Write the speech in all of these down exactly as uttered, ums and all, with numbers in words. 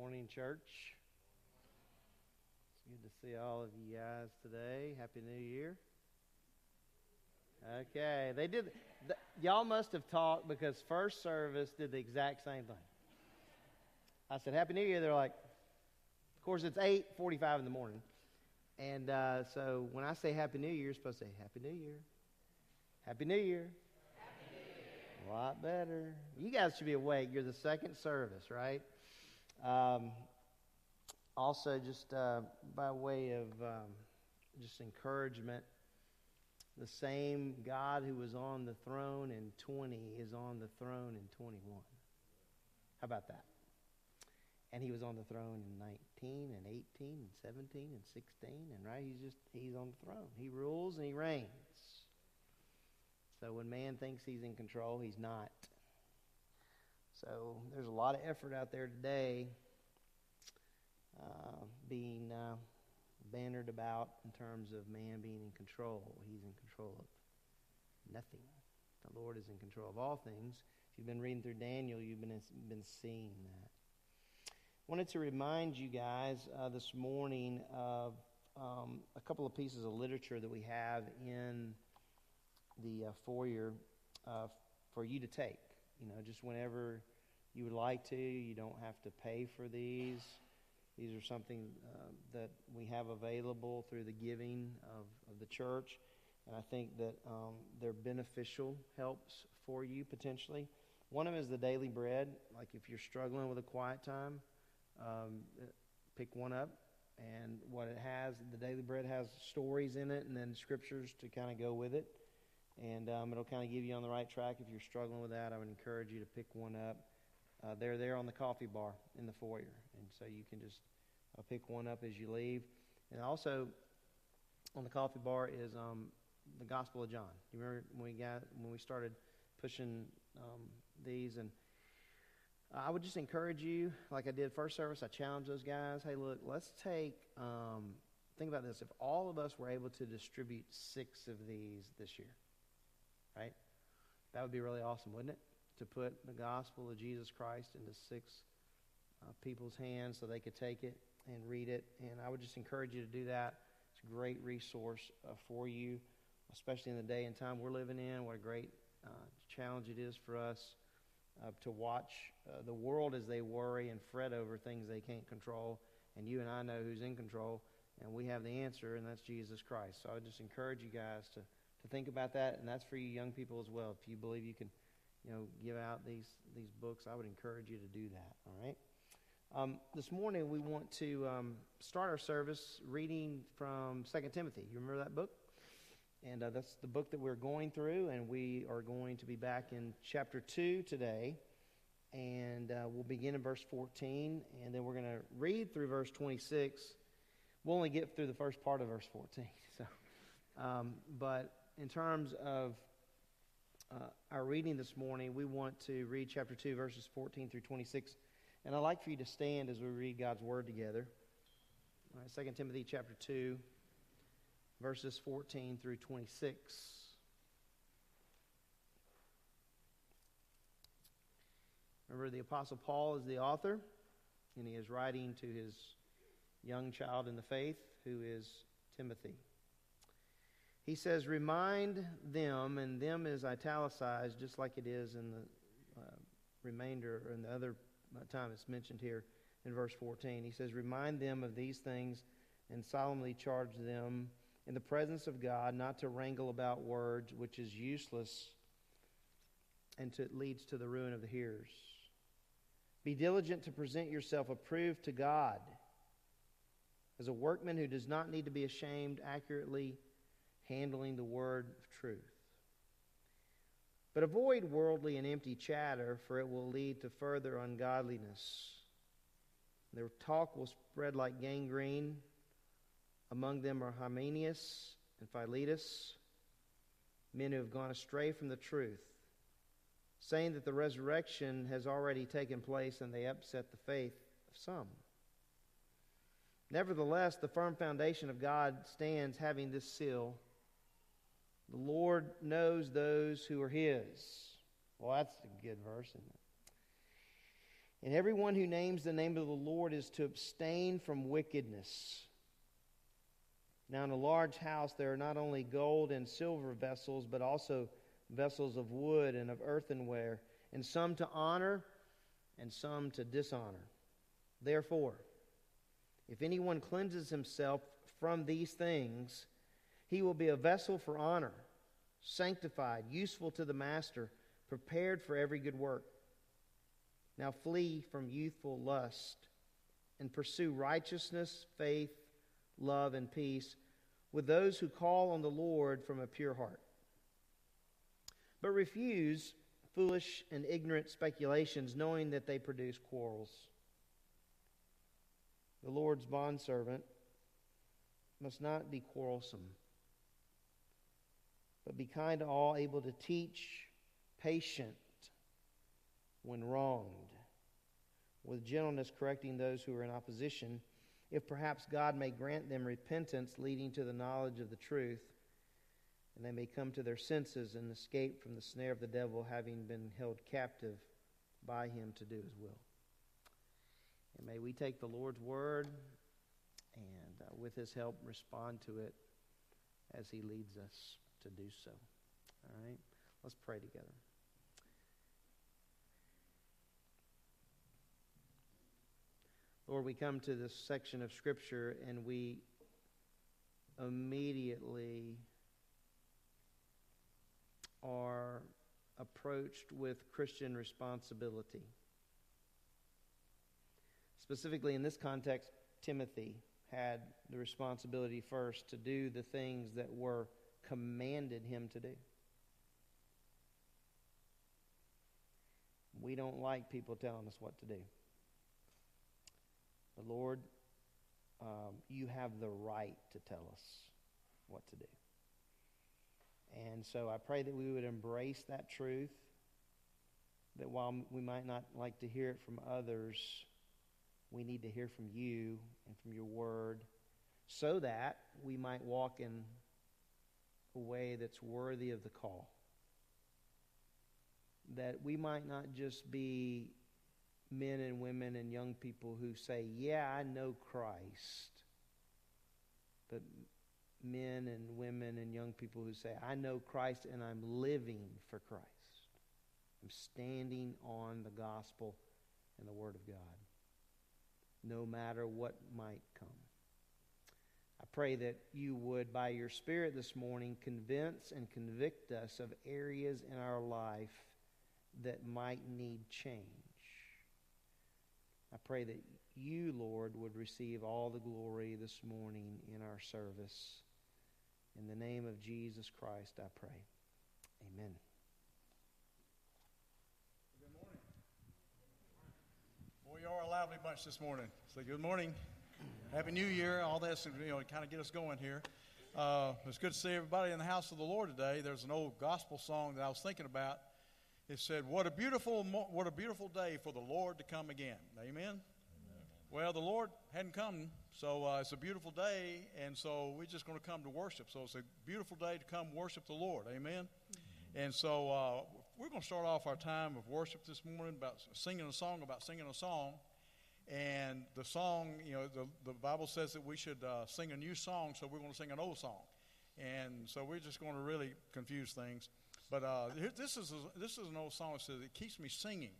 Morning, church. It's good to see all of you guys today. Happy New Year. Okay, they did. Th- y'all must have talked because first service did the exact same thing. I said, Happy New Year. They're like, of course, it's eight forty-five in the morning. And uh, so when I say Happy New Year, you're supposed to say Happy New Year. Happy New Year. Happy New Year. A lot better. You guys should be awake. You're the second service, right? Um, also, just uh, by way of um, just encouragement, the same God who was on the throne in twenty is on the throne in twenty-one. How about that? And he was on the throne in nineteen and eighteen and seventeen and sixteen, and right, he's just he's on the throne. He rules and he reigns. So when man thinks he's in control, he's not. So there's a lot of effort out there today uh, being uh, bannered about in terms of man being in control. He's in control of nothing. The Lord is in control of all things. If you've been reading through Daniel, you've been been seeing that. Wanted to remind you guys uh, this morning of um, a couple of pieces of literature that we have in the uh, foyer uh, for you to take. You know, just whenever you would like to. You don't have to pay for these. These are something uh, that we have available through the giving of, of the church. And I think that um, they're beneficial helps for you potentially. One of them is the Daily Bread. Like if you're struggling with a quiet time, Um, pick one up, and what it has, the Daily Bread has stories in it and then scriptures to kind of go with it, and um, it'll kind of give you on the right track. If you're struggling with that, I would encourage you to pick one up. Uh, they're there on the coffee bar in the foyer, and so you can just uh, pick one up as you leave. And also on the coffee bar is um, the Gospel of John. You remember when we got when we started pushing um, these? And I would just encourage you, like I did first service, I challenged those guys. Hey, look, let's take, um, think about this. If all of us were able to distribute six of these this year, right? That would be really awesome, wouldn't it? To put the gospel of Jesus Christ into six uh, people's hands so they could take it and read it. And I would just encourage you to do that. It's a great resource uh, for you, especially in the day and time we're living in. What a great uh, challenge it is for us. Uh, to watch uh, the world as they worry and fret over things they can't control. And you and I know who's in control, and we have the answer, and that's Jesus Christ. So I would just encourage you guys to, to think about that, and that's for you young people as well. If you believe you can, you know, give out these, these books, I would encourage you to do that, all right? Um, this morning we want to um, start our service reading from Second Timothy. You remember that book? And uh, that's the book that we're going through, and we are going to be back in chapter two today. And uh, we'll begin in verse fourteen, and then we're going to read through verse twenty-six. We'll only get through the first part of verse fourteen. So, um, but in terms of uh, our reading this morning, we want to read chapter two, verses fourteen through twenty-six. And I'd like for you to stand as we read God's Word together. All right, Second Timothy chapter two. Verses fourteen through twenty-six. Remember, the Apostle Paul is the author, and he is writing to his young child in the faith, who is Timothy. He says, remind them, and them is italicized, just like it is in the uh, remainder, or in the other time it's mentioned here in verse fourteen. He says, remind them of these things, and solemnly charge them in the presence of God, not to wrangle about words, which is useless, and to, leads to the ruin of the hearers. Be diligent to present yourself approved to God, as a workman who does not need to be ashamed, accurately handling the word of truth. But avoid worldly and empty chatter, for it will lead to further ungodliness. Their talk will spread like gangrene. Among them are Hymenaeus and Philetus, men who have gone astray from the truth, saying that the resurrection has already taken place, and they upset the faith of some. Nevertheless, the firm foundation of God stands, having this seal: the Lord knows those who are his. Well, that's a good verse, isn't it? And everyone who names the name of the Lord is to abstain from wickedness. Now in a large house there are not only gold and silver vessels, but also vessels of wood and of earthenware, and some to honor and some to dishonor. Therefore, if anyone cleanses himself from these things, he will be a vessel for honor, sanctified, useful to the master, prepared for every good work. Now flee from youthful lust and pursue righteousness, faith, love, and peace with those who call on the Lord from a pure heart. But refuse foolish and ignorant speculations, knowing that they produce quarrels. The Lord's bondservant must not be quarrelsome, but be kind to all, able to teach, patient when wronged, with gentleness correcting those who are in opposition, if perhaps God may grant them repentance leading to the knowledge of the truth, and they may come to their senses and escape from the snare of the devil, having been held captive by him to do his will. And may we take the Lord's word and uh, with his help respond to it as he leads us to do so. All right, let's pray together. Lord, we come to this section of Scripture and we immediately are approached with Christian responsibility. Specifically in this context, Timothy had the responsibility first to do the things that were commanded him to do. We don't like people telling us what to do. But Lord, um, you have the right to tell us what to do. And so I pray that we would embrace that truth, that while we might not like to hear it from others, we need to hear from you and from your word so that we might walk in a way that's worthy of the call. That we might not just be men and women and young people who say, yeah, I know Christ. But men and women and young people who say, I know Christ and I'm living for Christ. I'm standing on the gospel and the word of God, no matter what might come. I pray that you would, by your Spirit this morning, convince and convict us of areas in our life that might need change. I pray that you, Lord, would receive all the glory this morning in our service. In the name of Jesus Christ, I pray. Amen. Good morning. Boy, you are a lively bunch this morning. So good morning. Happy New Year. All this, you know, kind of get us going here. Uh, it's good to see everybody in the house of the Lord today. There's an old gospel song that I was thinking about. It said, what a beautiful what a beautiful day for the Lord to come again. Amen? Amen. Well, the Lord hadn't come, so uh, it's a beautiful day, and so we're just going to come to worship. So it's a beautiful day to come worship the Lord. Amen? Amen. And so uh, we're going to start off our time of worship this morning about singing a song, about singing a song. And the song, you know, the, the Bible says that we should uh, sing a new song, so we're going to sing an old song. And so we're just going to really confuse things. But uh, this is this is an old song that says, it keeps me singing.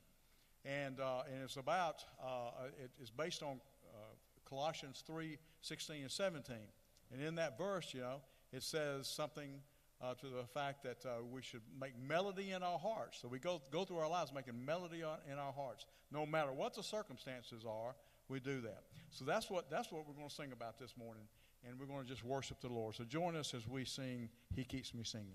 And uh, and it's about, uh, it, it's based on uh, Colossians three, sixteen and seventeen. And in that verse, you know, it says something uh, to the fact that uh, we should make melody in our hearts. So we go, go through our lives making melody in our hearts. No matter what the circumstances are, we do that. So that's what that's what we're going to sing about this morning. And we're going to just worship the Lord. So join us as we sing, He Keeps Me Singing.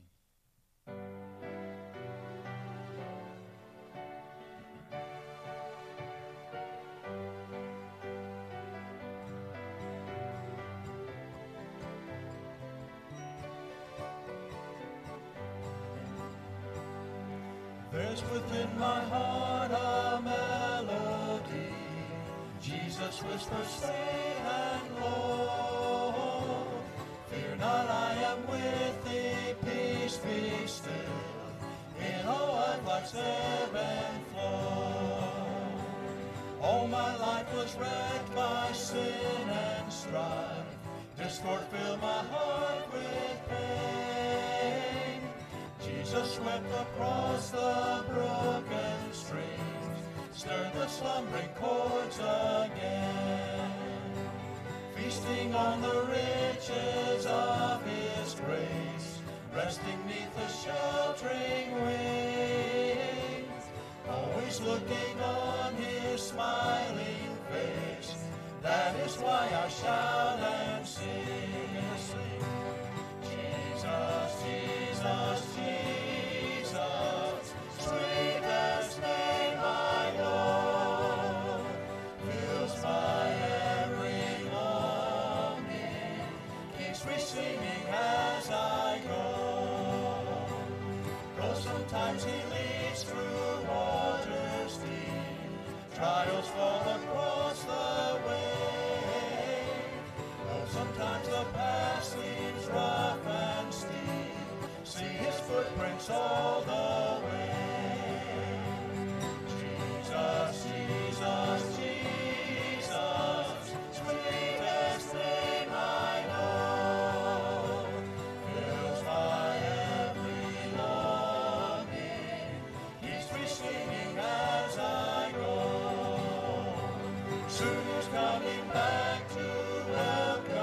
There's within my heart a melody, Jesus whispers, stay and go. Fear not, I am with thee, peace be still, in all I've watched ebb and flow. All my life was wrecked by sin and strife. Discord filled my heart with pain. Jesus swept across the broken strings, stirred the slumbering chords again. Feasting on the riches of His grace, resting neath the sheltering wings, always looking on His smiling face. That is why I shout and sing and sing. Jesus, Jesus, Jesus, sweetest name I know, fills my every longing, keeps me singing as I go. Though sometimes He leads through waters deep, trials fall across the way. Sometimes the path seems rough and steep. See His footprints all the way. Jesus, Jesus, Jesus, sweetest name I know, fills my every longing, keeps me singing as I go. Soon He's coming back to welcome.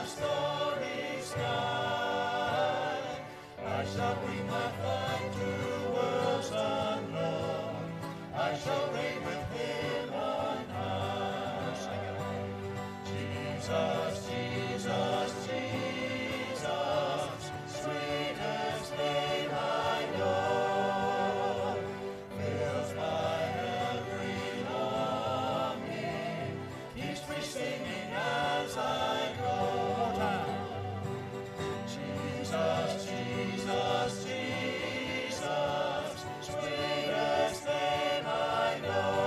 Starry sky, I shall bring my fight to worlds unknown. I shall reign with Him on high. Jesus, Jesus, Jesus, sweetest name I know, fills my every longing, keeps me singing as I go. Jesus, Jesus, sweetest name I know,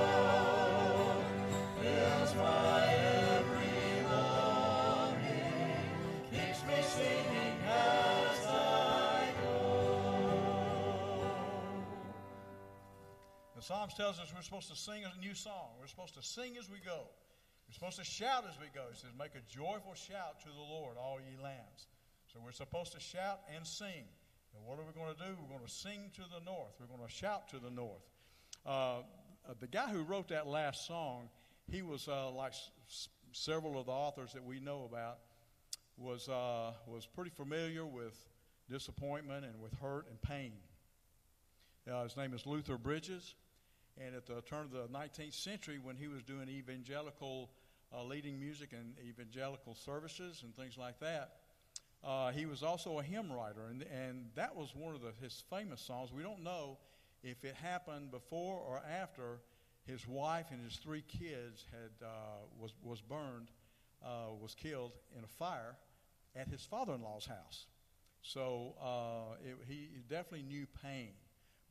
fills my every longing, keeps me singing as I go. The Psalms tells us we're supposed to sing a new song. We're supposed to sing as we go. We're supposed to shout as we go. It says, make a joyful shout to the Lord, all ye lands. So we're supposed to shout and sing. And what are we going to do? We're going to sing to the north. We're going to shout to the north. Uh, the guy who wrote that last song, he was uh, like s- several of the authors that we know about, was uh, was pretty familiar with disappointment and with hurt and pain. Uh, his name is Luther Bridges. And at the turn of the nineteenth century, when he was doing evangelical uh, leading music and evangelical services and things like that, Uh, he was also a hymn writer, and, and that was one of the, his famous songs. We don't know if it happened before or after his wife and his three kids had uh, was was burned, uh, was killed in a fire at his father-in-law's house. So uh, it, he definitely knew pain.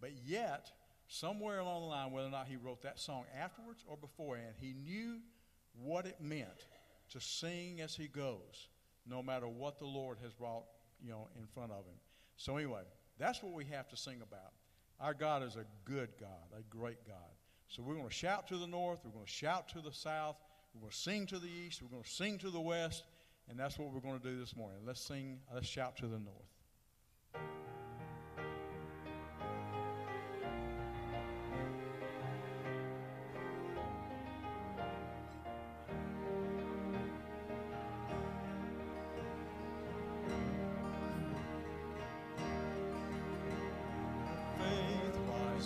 But yet, somewhere along the line, whether or not he wrote that song afterwards or beforehand, he knew what it meant to sing as he goes, no matter what the Lord has brought, you know, in front of him. So anyway, that's what we have to sing about. Our God is a good God, a great God. So we're going to shout to the north. We're going to shout to the south. We're going to sing to the east. We're going to sing to the west. And that's what we're going to do this morning. Let's sing, let's shout to the north.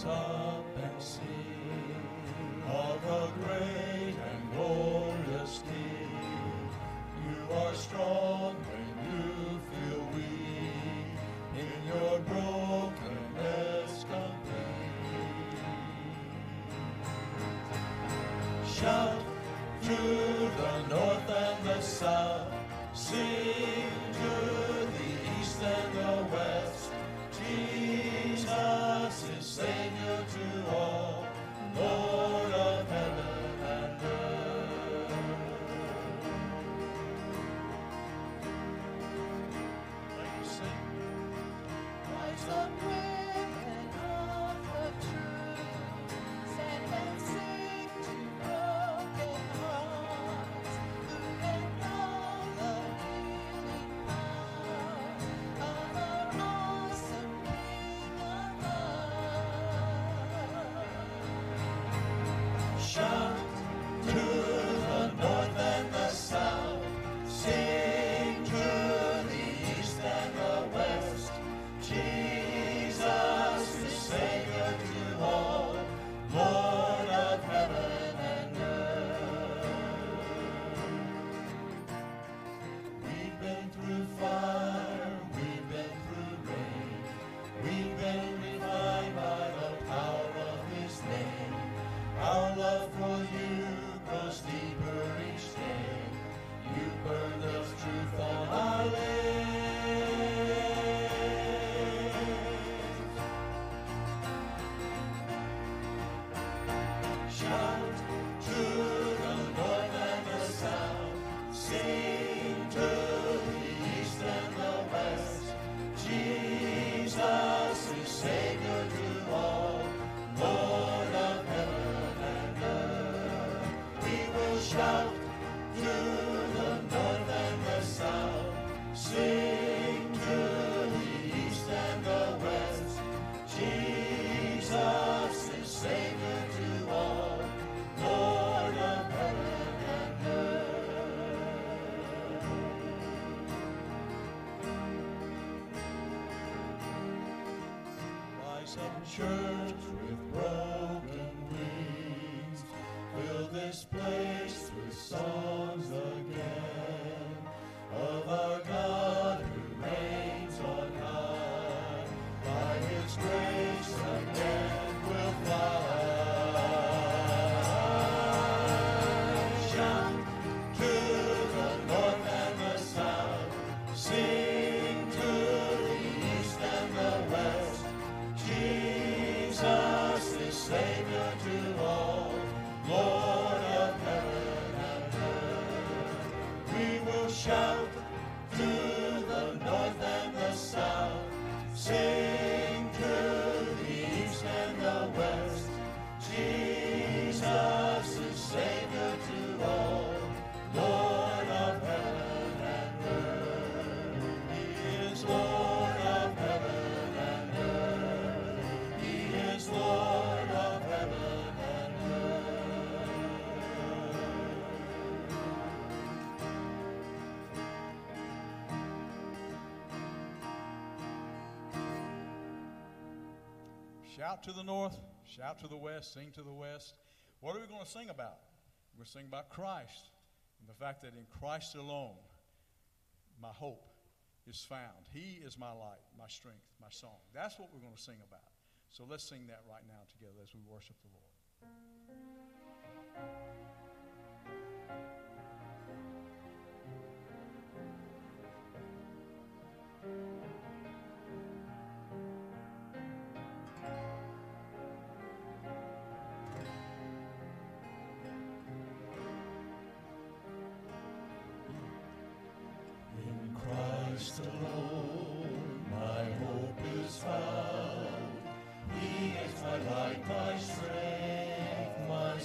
Up and see of a great and glorious deed. You are strong when you feel weak, in your brokenness complete. Shout to the north and the south, sing to the east and the west. Jesus is Savior to all, Lord of heaven and earth. Let us sing. Rise up with the truth. shout to the north and the south. Sing to the east and the west. Jesus is Savior to all, Lord of heaven and earth. Rise up, church, with broken wings. Fill this place with songs again of our God who reigns on high. By His grace again we'll fly. Shout to the north and the south. Sing to the east and the west. Jesus is Savior to all, Lord of heaven and earth. We will shout to the north and the south, sing to the east and the west. Jesus is Savior to all, Lord of heaven and earth. He is Lord of heaven and earth. He is Lord of heaven and Shout to the north, shout to the west, sing to the west. What are we going to sing about? We're going to sing about Christ and the fact that in Christ alone my hope is found. He is my light, my strength, my song. That's what we're going to sing about. So let's sing that right now together as we worship the Lord. Alone, my hope is found. He is my light, my strength, my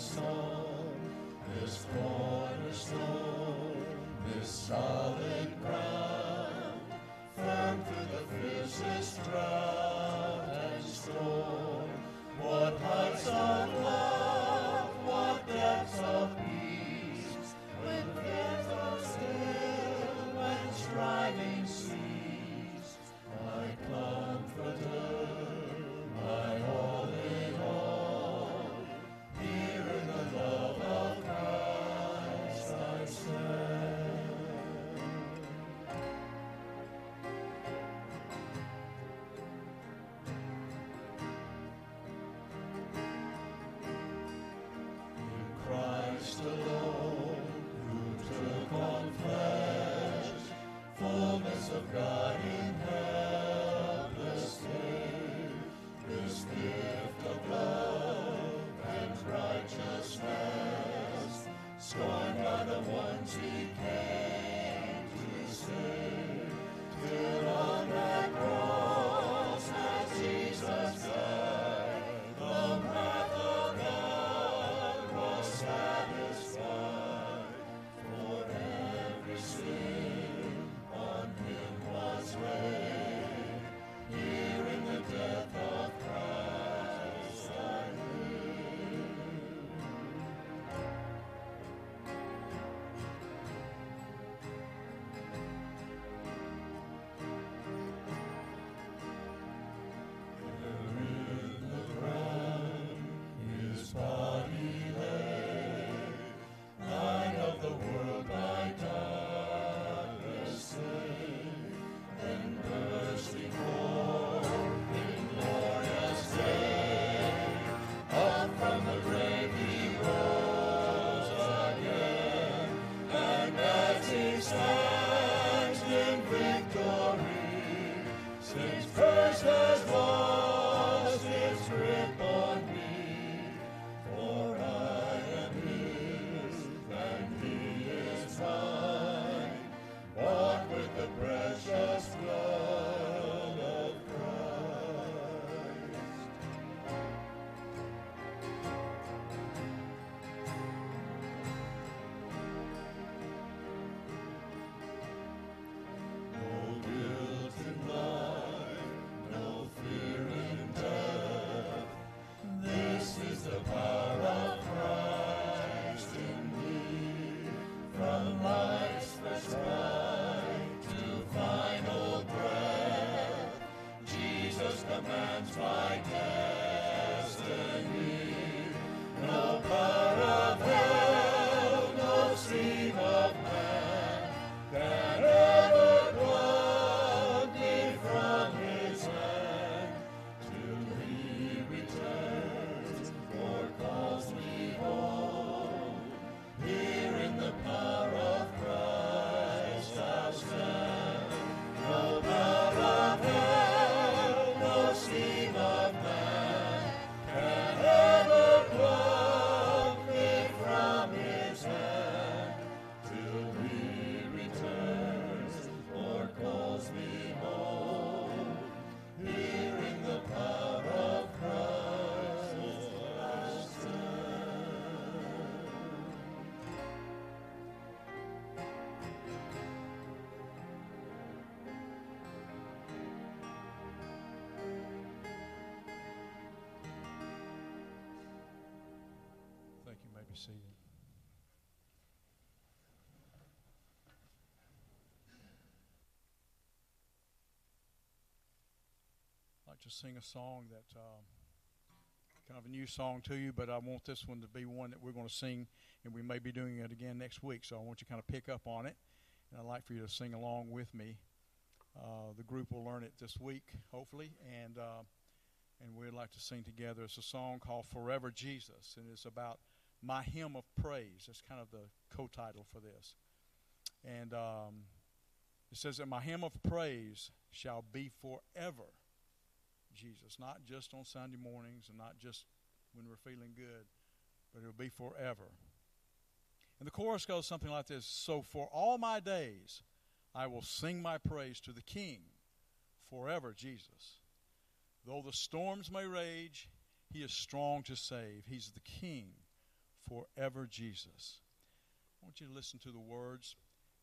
be seated. I'd like to sing a song that um, kind of a new song to you, but I want this one to be one that we're going to sing, and we may be doing it again next week, so I want you to kind of pick up on it, and I'd like for you to sing along with me. Uh, the group will learn it this week, hopefully, and uh, and we'd like to sing together. It's a song called Forever Jesus, and it's about my hymn of praise. That's kind of the co-title for this. And um, it says that my hymn of praise shall be forever Jesus, not just on Sunday mornings and not just when we're feeling good, but it'll be forever. And the chorus goes something like this: so for all my days I will sing my praise to the King, forever Jesus. Though the storms may rage, he is strong to save. He's the King, forever Jesus. I want you to listen to the words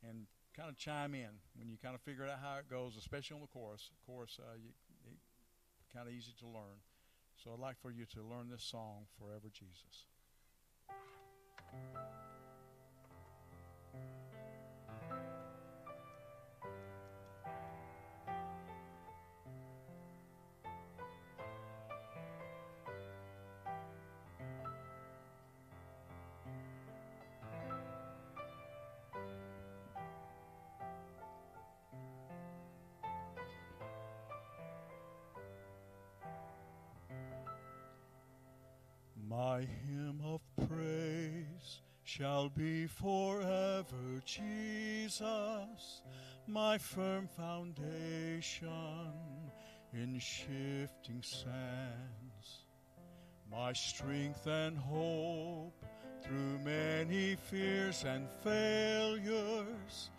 and kind of chime in when you kind of figure out how it goes, especially on the chorus. Of course, uh, you, it, kind of easy to learn. So I'd like for you to learn this song, Forever Jesus. My hymn of praise shall be forever Jesus, my firm foundation in shifting sands, my strength and hope through many fears and failures,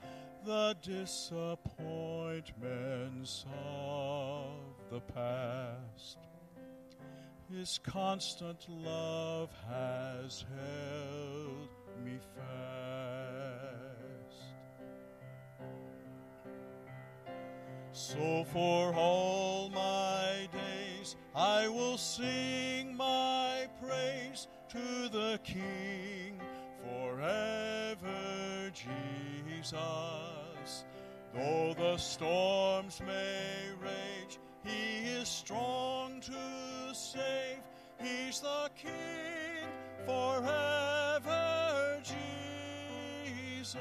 the disappointments of the past. His constant love has held me fast. So for all my days I will sing my praise to the King, forever Jesus. Though the storms may rage, he is strong to save. He's the King, forever Jesus.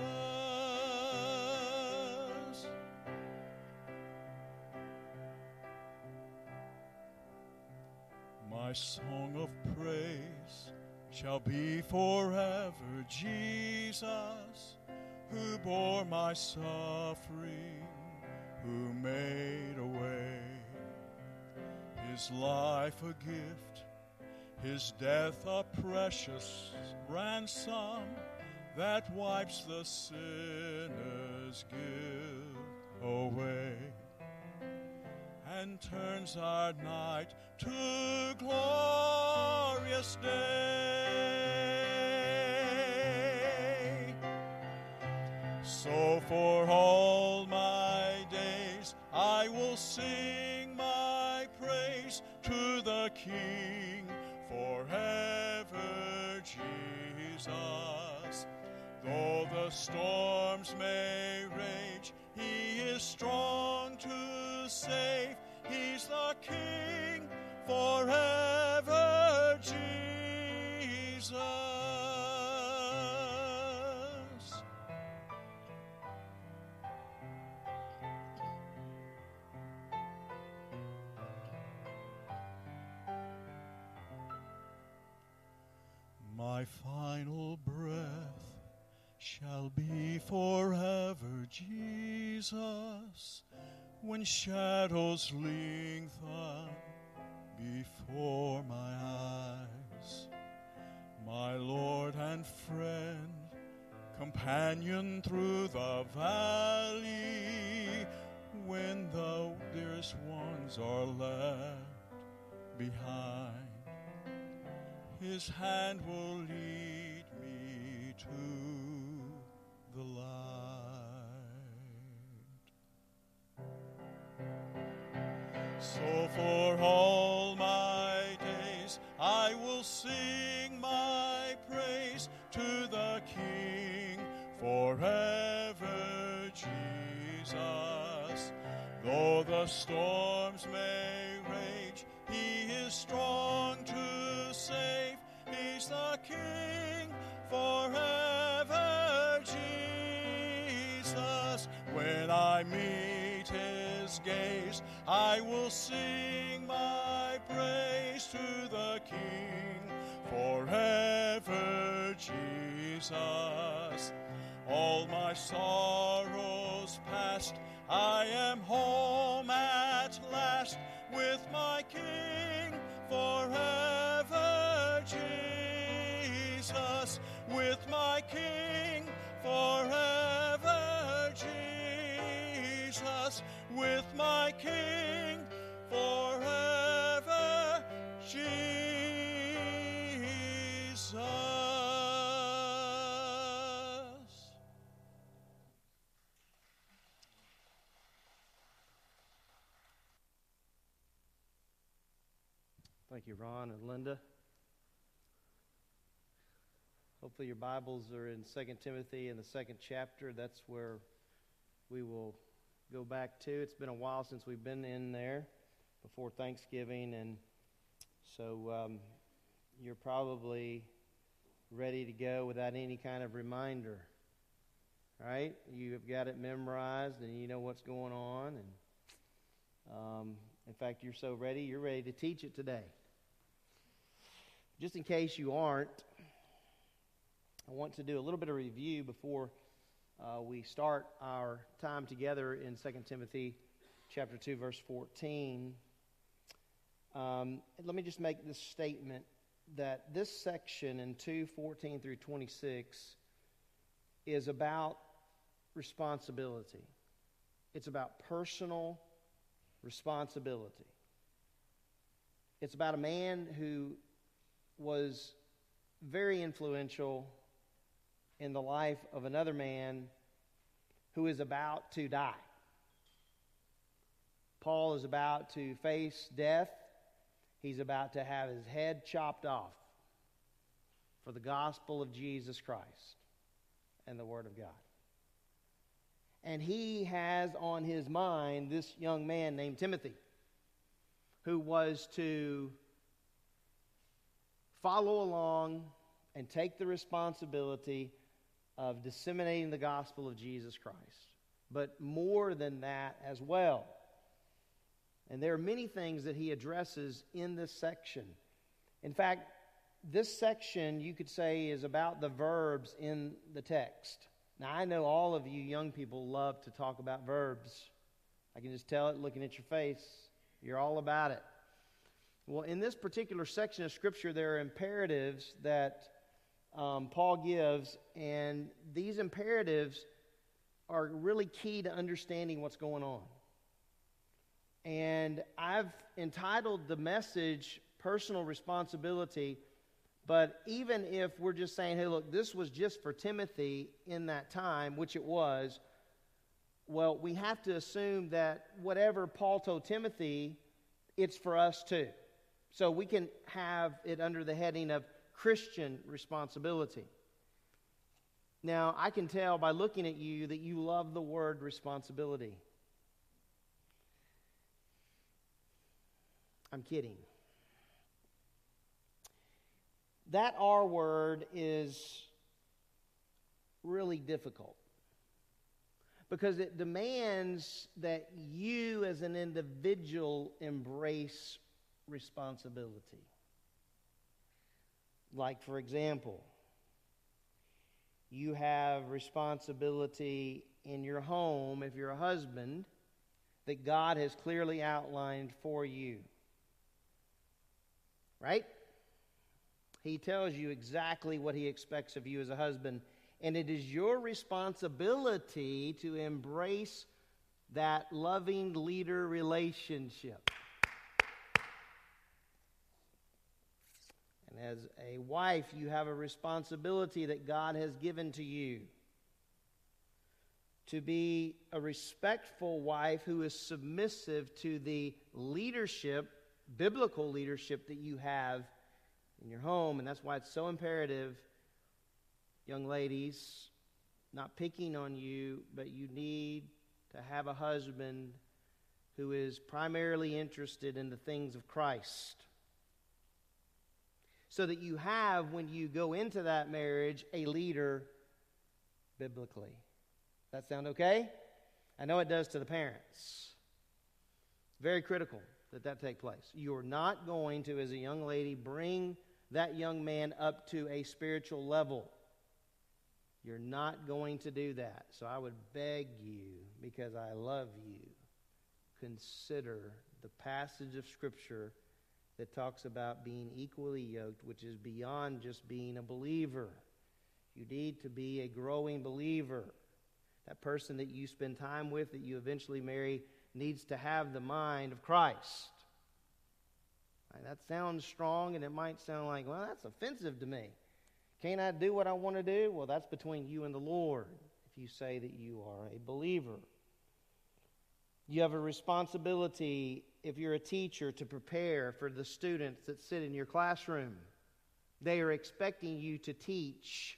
My song of praise shall be forever Jesus, who bore my suffering, who made a way. His life a gift, his death a precious ransom that wipes the sinner's guilt away and turns our night to glorious day. So for all my days I will sing my praise to the King, forever Jesus. Though the storms may rage, he is strong to save. He's the King, forever Jesus. My final breath shall be forever Jesus, when shadows lengthen before my eyes. My Lord and friend, companion through the valley, when the dearest ones are left behind, his hand will lead me to the light. So for all my days I will sing my praise praise to the King forever, Jesus. Though the storms may rage, he is strong to save. He's the King forever, Jesus. When I meet his gaze, I will sing my praise to the King forever, Jesus. All my sorrows past, I am home at last with my King forever, Jesus. With my King forever, Jesus. With my King forever, Jesus. Thank you, Ron and Linda. Hopefully your Bibles are in Second Timothy in the second chapter. That's where we will go back to. It's been a while since we've been in there before Thanksgiving, and so um, you're probably ready to go without any kind of reminder, right? You've got it memorized, and you know what's going on, and um, in fact, you're so ready, you're ready to teach it today. Just in case you aren't, I want to do a little bit of review before Uh, we start our time together in Second Timothy chapter two, verse fourteen. Um, let me just make this statement that this section in two fourteen through twenty-six is about responsibility. It's about personal responsibility. It's about a man who was very influential in the life of another man who is about to die. Paul is about to face death. He's about to have his head chopped off for the gospel of Jesus Christ and the Word of God. And he has on his mind this young man named Timothy, who was to follow along and take the responsibility of disseminating the gospel of Jesus Christ, but more than that as well. And there are many things that he addresses in this section. In fact, this section, you could say, is about the verbs in the text. Now, I know all of you young people love to talk about verbs. I can just tell it looking at your face. You're all about it. Well, in this particular section of Scripture, there are imperatives that Um, Paul gives, and these imperatives are really key to understanding what's going on. And I've entitled the message Personal Responsibility, but even if we're just saying, hey, look, this was just for Timothy in that time, which it was, well, we have to assume that whatever Paul told Timothy, it's for us too. So we can have it under the heading of Christian responsibility. Now, I can tell by looking at you that you love the word responsibility. I'm kidding. That R word is really difficult because it demands that you as an individual embrace responsibility. Like, for example, you have responsibility in your home, if you're a husband, that God has clearly outlined for you. Right? He tells you exactly what he expects of you as a husband, and it is your responsibility to embrace that loving leader relationship. And as a wife, you have a responsibility that God has given to you to be a respectful wife who is submissive to the leadership, biblical leadership that you have in your home. And that's why it's so imperative young ladies, not picking on you, but you need to have a husband who is primarily interested in the things of Christ, so that you have, when you go into that marriage, a leader biblically. That sound okay? I know it does to the parents. Very critical that that take place. You're not going to, as a young lady, bring that young man up to a spiritual level. You're not going to do that. So I would beg you, because I love you, consider the passage of Scripture that talks about being equally yoked, which is beyond just being a believer. You need to be a growing believer. That person that you spend time with, that you eventually marry, needs to have the mind of Christ. Right, that sounds strong, and it might sound like, well, that's offensive to me. Can't I do what I want to do? Well, that's between you and the Lord, if you say that you are a believer. You have a responsibility, if you're a teacher, to prepare for the students that sit in your classroom. They are expecting you to teach,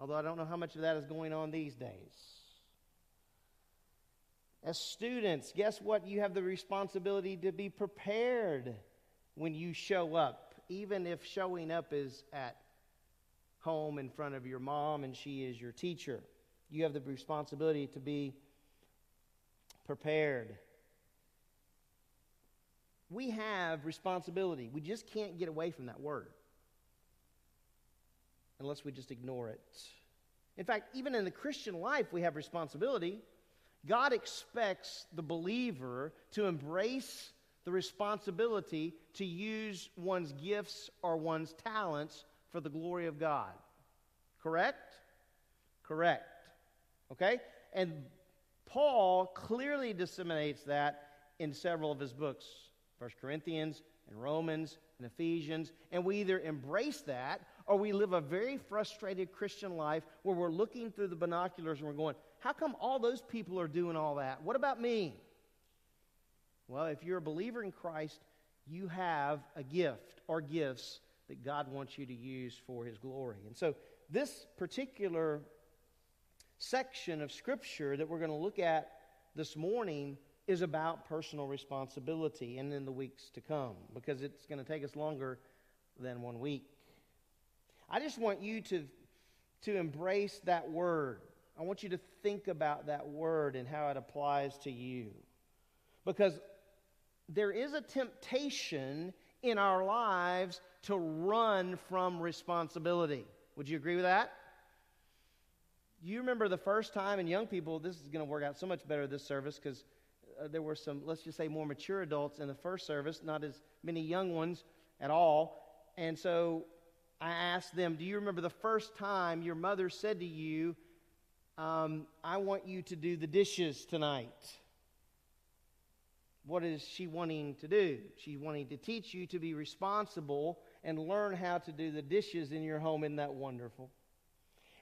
although I don't know how much of that is going on these days. As students, guess what? You have the responsibility to be prepared when you show up, even if showing up is at home in front of your mom and she is your teacher. You have the responsibility to be prepared. We have responsibility. We just can't get away from that word unless we just ignore it. In fact, even in the Christian life, we have responsibility. God expects the believer to embrace the responsibility to use one's gifts or one's talents for the glory of God. Correct? Correct. Okay? And Paul clearly disseminates that in several of his books. First Corinthians and Romans and Ephesians. And we either embrace that or we live a very frustrated Christian life where we're looking through the binoculars and we're going, how come all those people are doing all that? What about me? Well, if you're a believer in Christ, you have a gift or gifts that God wants you to use for His glory. And so this particular section of Scripture that we're going to look at this morning is about personal responsibility, and in the weeks to come, because it's going to take us longer than one week. I just want you to, to embrace that word. I want you to think about that word and how it applies to you. Because there is a temptation in our lives to run from responsibility. Would you agree with that? You remember the first time, and young people, this is going to work out so much better this service, because uh, there were some, let's just say, more mature adults in the first service, not as many young ones at all. And so I asked them, do you remember the first time your mother said to you, Um, I want you to do the dishes tonight? What is she wanting to do? She's wanting to teach you to be responsible and learn how to do the dishes in your home. Isn't that wonderful?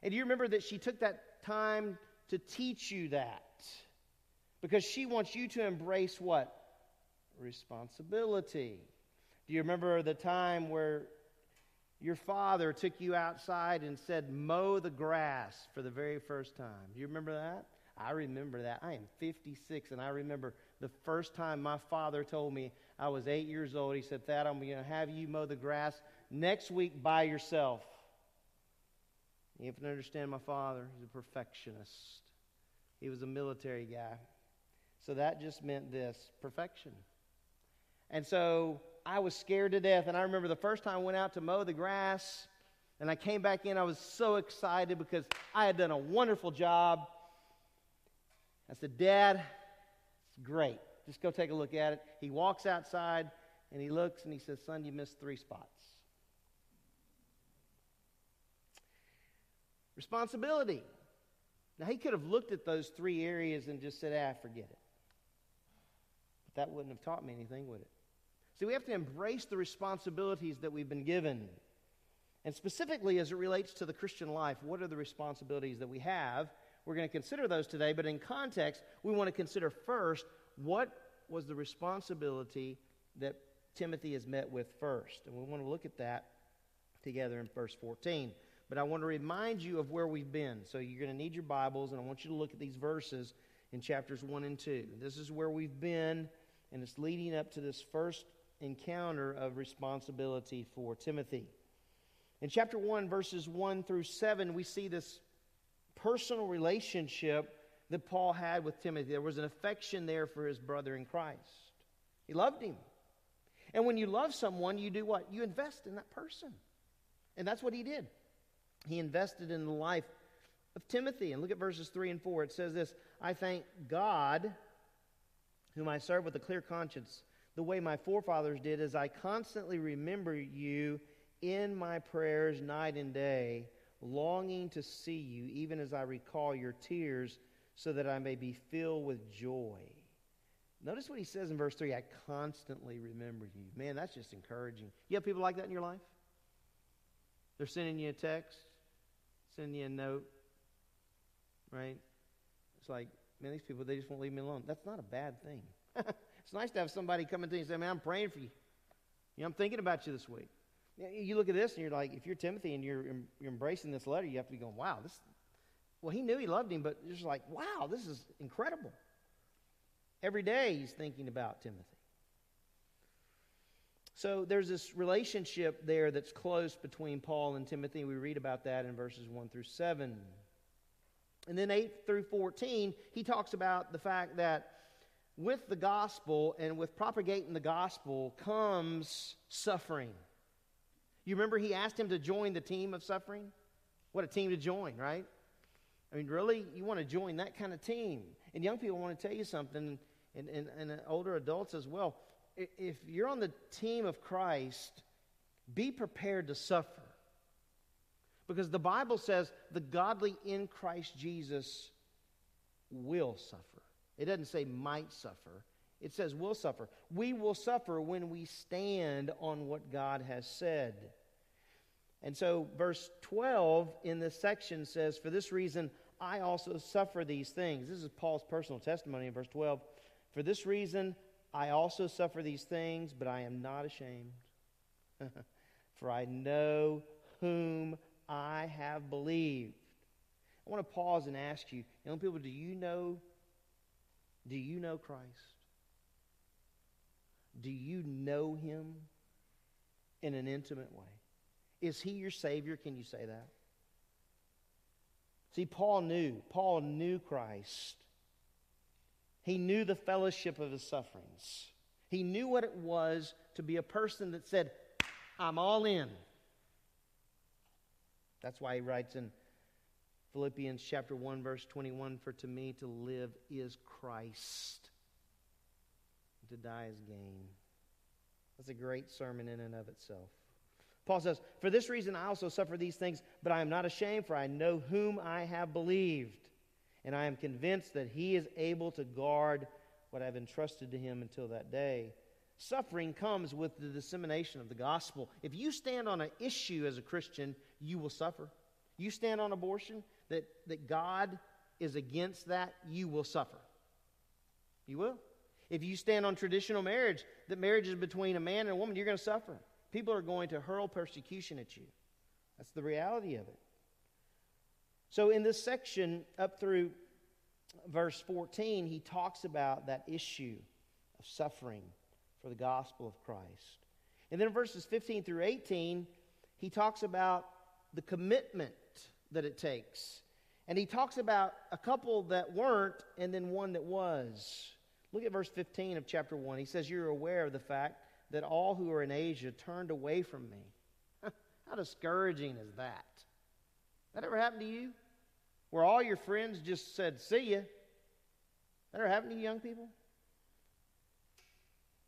And do you remember that she took that time to teach you that? Because she wants you to embrace what? Responsibility. Do you remember the time where your father took you outside and said, mow the grass for the very first time? Do you remember that? I remember that. I am fifty-six, and I remember the first time my father told me, I was eight years old. He said, Thad, I'm going to have you mow the grass next week by yourself. You have to understand my father. He's a perfectionist. He was a military guy. So that just meant this, perfection. And so I was scared to death, and I remember the first time I went out to mow the grass, and I came back in, I was so excited because I had done a wonderful job. I said, Dad, it's great. Just go take a look at it. He walks outside, and he looks, and he says, son, you missed three spots. Responsibility. Now, he could have looked at those three areas and just said, ah, forget it. But that wouldn't have taught me anything, would it? See, we have to embrace the responsibilities that we've been given. And specifically as it relates to the Christian life, what are the responsibilities that we have? We're going to consider those today, but in context, we want to consider first, what was the responsibility that Timothy is met with first? And we want to look at that together in verse fourteen. but I want to remind you of where we've been. So you're going to need your Bibles, and I want you to look at these verses in chapters one and two. This is where we've been, and it's leading up to this first encounter of responsibility for Timothy. In chapter one, verses one through seven, we see this personal relationship that Paul had with Timothy. There was an affection there for his brother in Christ. He loved him. And when you love someone, you do what? You invest in that person. And that's what he did. He invested in the life of Timothy. And look at verses three and four. It says this, "I thank God, whom I serve with a clear conscience, the way my forefathers did, as I constantly remember you in my prayers night and day, longing to see you, even as I recall your tears, so that I may be filled with joy." Notice what he says in verse three, "I constantly remember you." Man, that's just encouraging. You have people like that in your life? They're sending you a text, sending you a note, right? It's like, man, these people, they just won't leave me alone. That's not a bad thing. It's nice to have somebody come into you and say, "Man, I'm praying for you. You know, I'm thinking about you this week." You look at this and you're like, if you're Timothy and you're, you're embracing this letter, you have to be going, wow, this, well, he knew he loved him, but just like, wow, this is incredible. Every day he's thinking about Timothy. So there's this relationship there that's close between Paul and Timothy. We read about that in verses one through seven. And then eight through fourteen, he talks about the fact that with the gospel and with propagating the gospel comes suffering. You remember he asked him to join the team of suffering? What a team to join, right? I mean, really, you want to join that kind of team. And young people want to tell you something, and, and, and older adults as well. If you're on the team of Christ, be prepared to suffer. Because the Bible says the godly in Christ Jesus will suffer. It doesn't say might suffer. It says will suffer. We will suffer when we stand on what God has said. And so verse twelve in this section says, "For this reason I also suffer these things." This is Paul's personal testimony in verse twelve. "For this reason I also suffer these things, but I am not ashamed. For I know whom I have believed." I want to pause and ask you, young people, do you know, do you know Christ? Do you know him in an intimate way? Is he your Savior? Can you say that? See, Paul knew. Paul knew Christ. He knew the fellowship of his sufferings. He knew what it was to be a person that said, "I'm all in." That's why he writes in Philippians chapter one, verse twenty-one, "For to me to live is Christ. To die is gain." That's a great sermon in and of itself. Paul says, "For this reason I also suffer these things, but I am not ashamed, for I know whom I have believed, and I am convinced that he is able to guard what I have entrusted to him until that day." Suffering comes with the dissemination of the gospel. If you stand on an issue as a Christian, you will suffer. You stand on abortion, that, that God is against that, you will suffer. You will. If you stand on traditional marriage, that marriage is between a man and a woman, you're going to suffer. People are going to hurl persecution at you. That's the reality of it. So in this section, up through verse fourteen, he talks about that issue of suffering for the gospel of Christ. And then in verses fifteen through eighteen, he talks about the commitment that it takes. And he talks about a couple that weren't and then one that was. Look at verse fifteen of chapter one. He says, "You're aware of the fact that all who are in Asia turned away from me." How discouraging is that? That ever happened to you? Where all your friends just said, "See ya"? That ever happened to you, young people?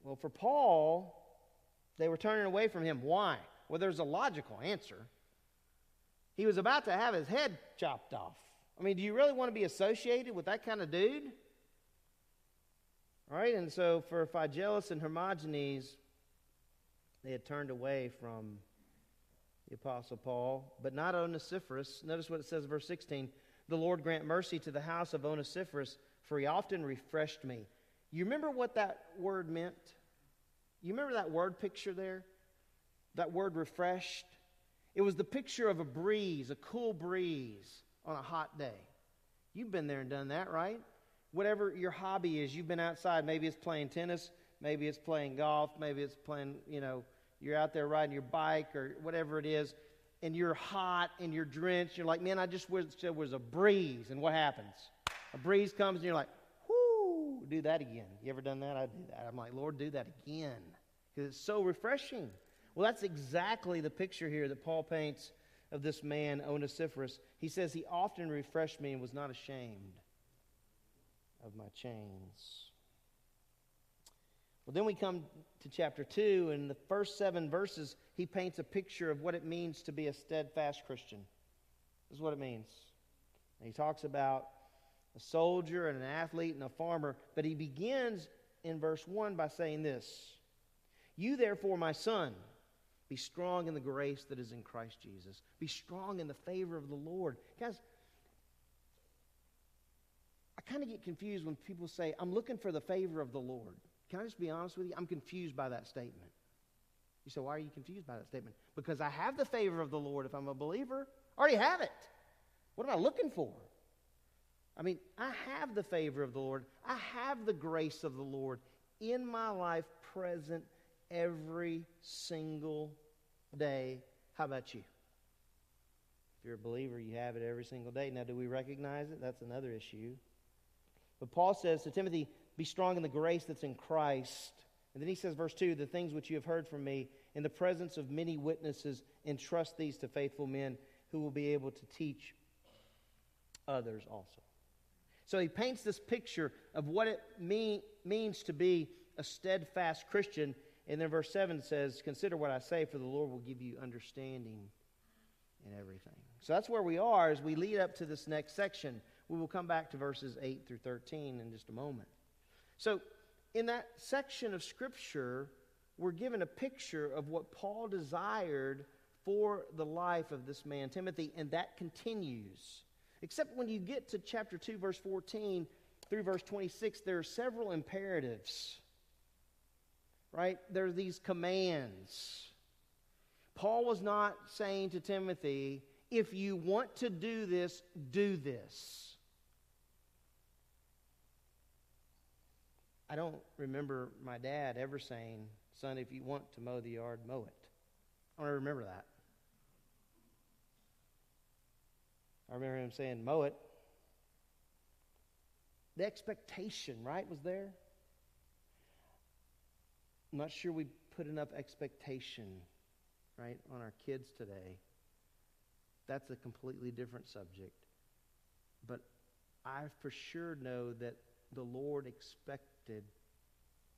Well, for Paul, they were turning away from him. Why? Well, there's a logical answer. He was about to have his head chopped off. I mean, do you really want to be associated with that kind of dude? All right, and so for Phygelus and Hermogenes, they had turned away from the Apostle Paul, but not Onesiphorus. Notice what it says in verse sixteen, "The Lord grant mercy to the house of Onesiphorus, for he often refreshed me." You remember what that word meant? You remember that word picture there? That word refreshed? It was the picture of a breeze, a cool breeze on a hot day. You've been there and done that, right? Whatever your hobby is, you've been outside. Maybe it's playing tennis. Maybe it's playing golf. Maybe it's playing, you know, you're out there riding your bike or whatever it is, and you're hot and you're drenched. You're like, man, I just wish there was a breeze. And what happens? A breeze comes and you're like, whoo, do that again. You ever done that? I do that. I'm like, Lord, do that again because it's so refreshing. Well, that's exactly the picture here that Paul paints of this man, Onesiphorus. He says, he often refreshed me and was not ashamed of my chains. Well, then we come to chapter two, and the first seven verses, he paints a picture of what it means to be a steadfast Christian. This is what it means. And he talks about a soldier and an athlete and a farmer, but he begins in verse one by saying this, "You therefore, my son, be strong in the grace that is in Christ Jesus." Be strong in the favor of the Lord. Guys, I kind of get confused when people say, I'm looking for the favor of the Lord. Can I just be honest with you? I'm confused by that statement. You say, why are you confused by that statement? Because I have the favor of the Lord if I'm a believer. I already have it. What am I looking for? I mean, I have the favor of the Lord. I have the grace of the Lord in my life present every single day. How about you? If you're a believer, you have it every single day. Now, do we recognize it? That's another issue. But Paul says to Timothy, be strong in the grace that's in Christ. And then he says, verse two, the things which you have heard from me in the presence of many witnesses, entrust these to faithful men who will be able to teach others also. So he paints this picture of what it mean, means to be a steadfast Christian. And then verse seven says, consider what I say, for the Lord will give you understanding in everything. So that's where we are as we lead up to this next section. We will come back to verses eight through thirteen in just a moment. So in that section of Scripture, we're given a picture of what Paul desired for the life of this man, Timothy, and that continues. Except when you get to chapter two, verse fourteen through verse twenty-six, there are several imperatives. Right? There are these commands. Paul was not saying to Timothy, if you want to do this, do this. I don't remember my dad ever saying, son, if you want to mow the yard, mow it. I don't remember that. I remember him saying, mow it. The expectation, right, was there. I'm not sure we put enough expectation, right, on our kids today. That's a completely different subject. But I for sure know that the Lord expected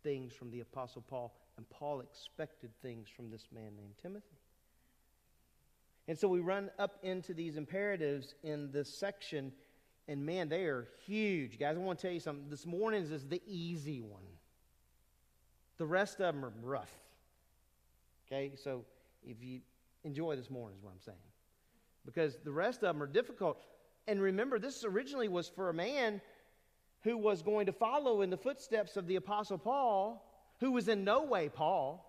things from the Apostle Paul, and Paul expected things from this man named Timothy. And so we run up into these imperatives in this section, and man, they are huge. Guys, I want to tell you something. This morning's is the easy one. The rest of them are rough. Okay, so if you enjoy this morning is what I'm saying. Because the rest of them are difficult. And remember, this originally was for a man who was going to follow in the footsteps of the Apostle Paul, who was in no way Paul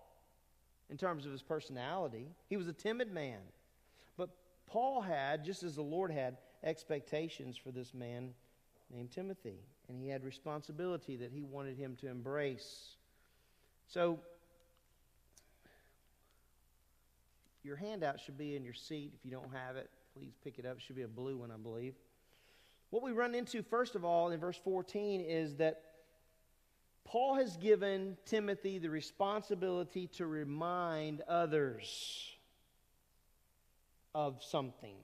in terms of his personality. He was a timid man. But Paul had, just as the Lord had, expectations for this man named Timothy. And he had responsibility that he wanted him to embrace. So, your handout should be in your seat. If you don't have it, please pick it up. It should be a blue one, I believe. What we run into, first of all, in verse fourteen is that Paul has given Timothy the responsibility to remind others of something.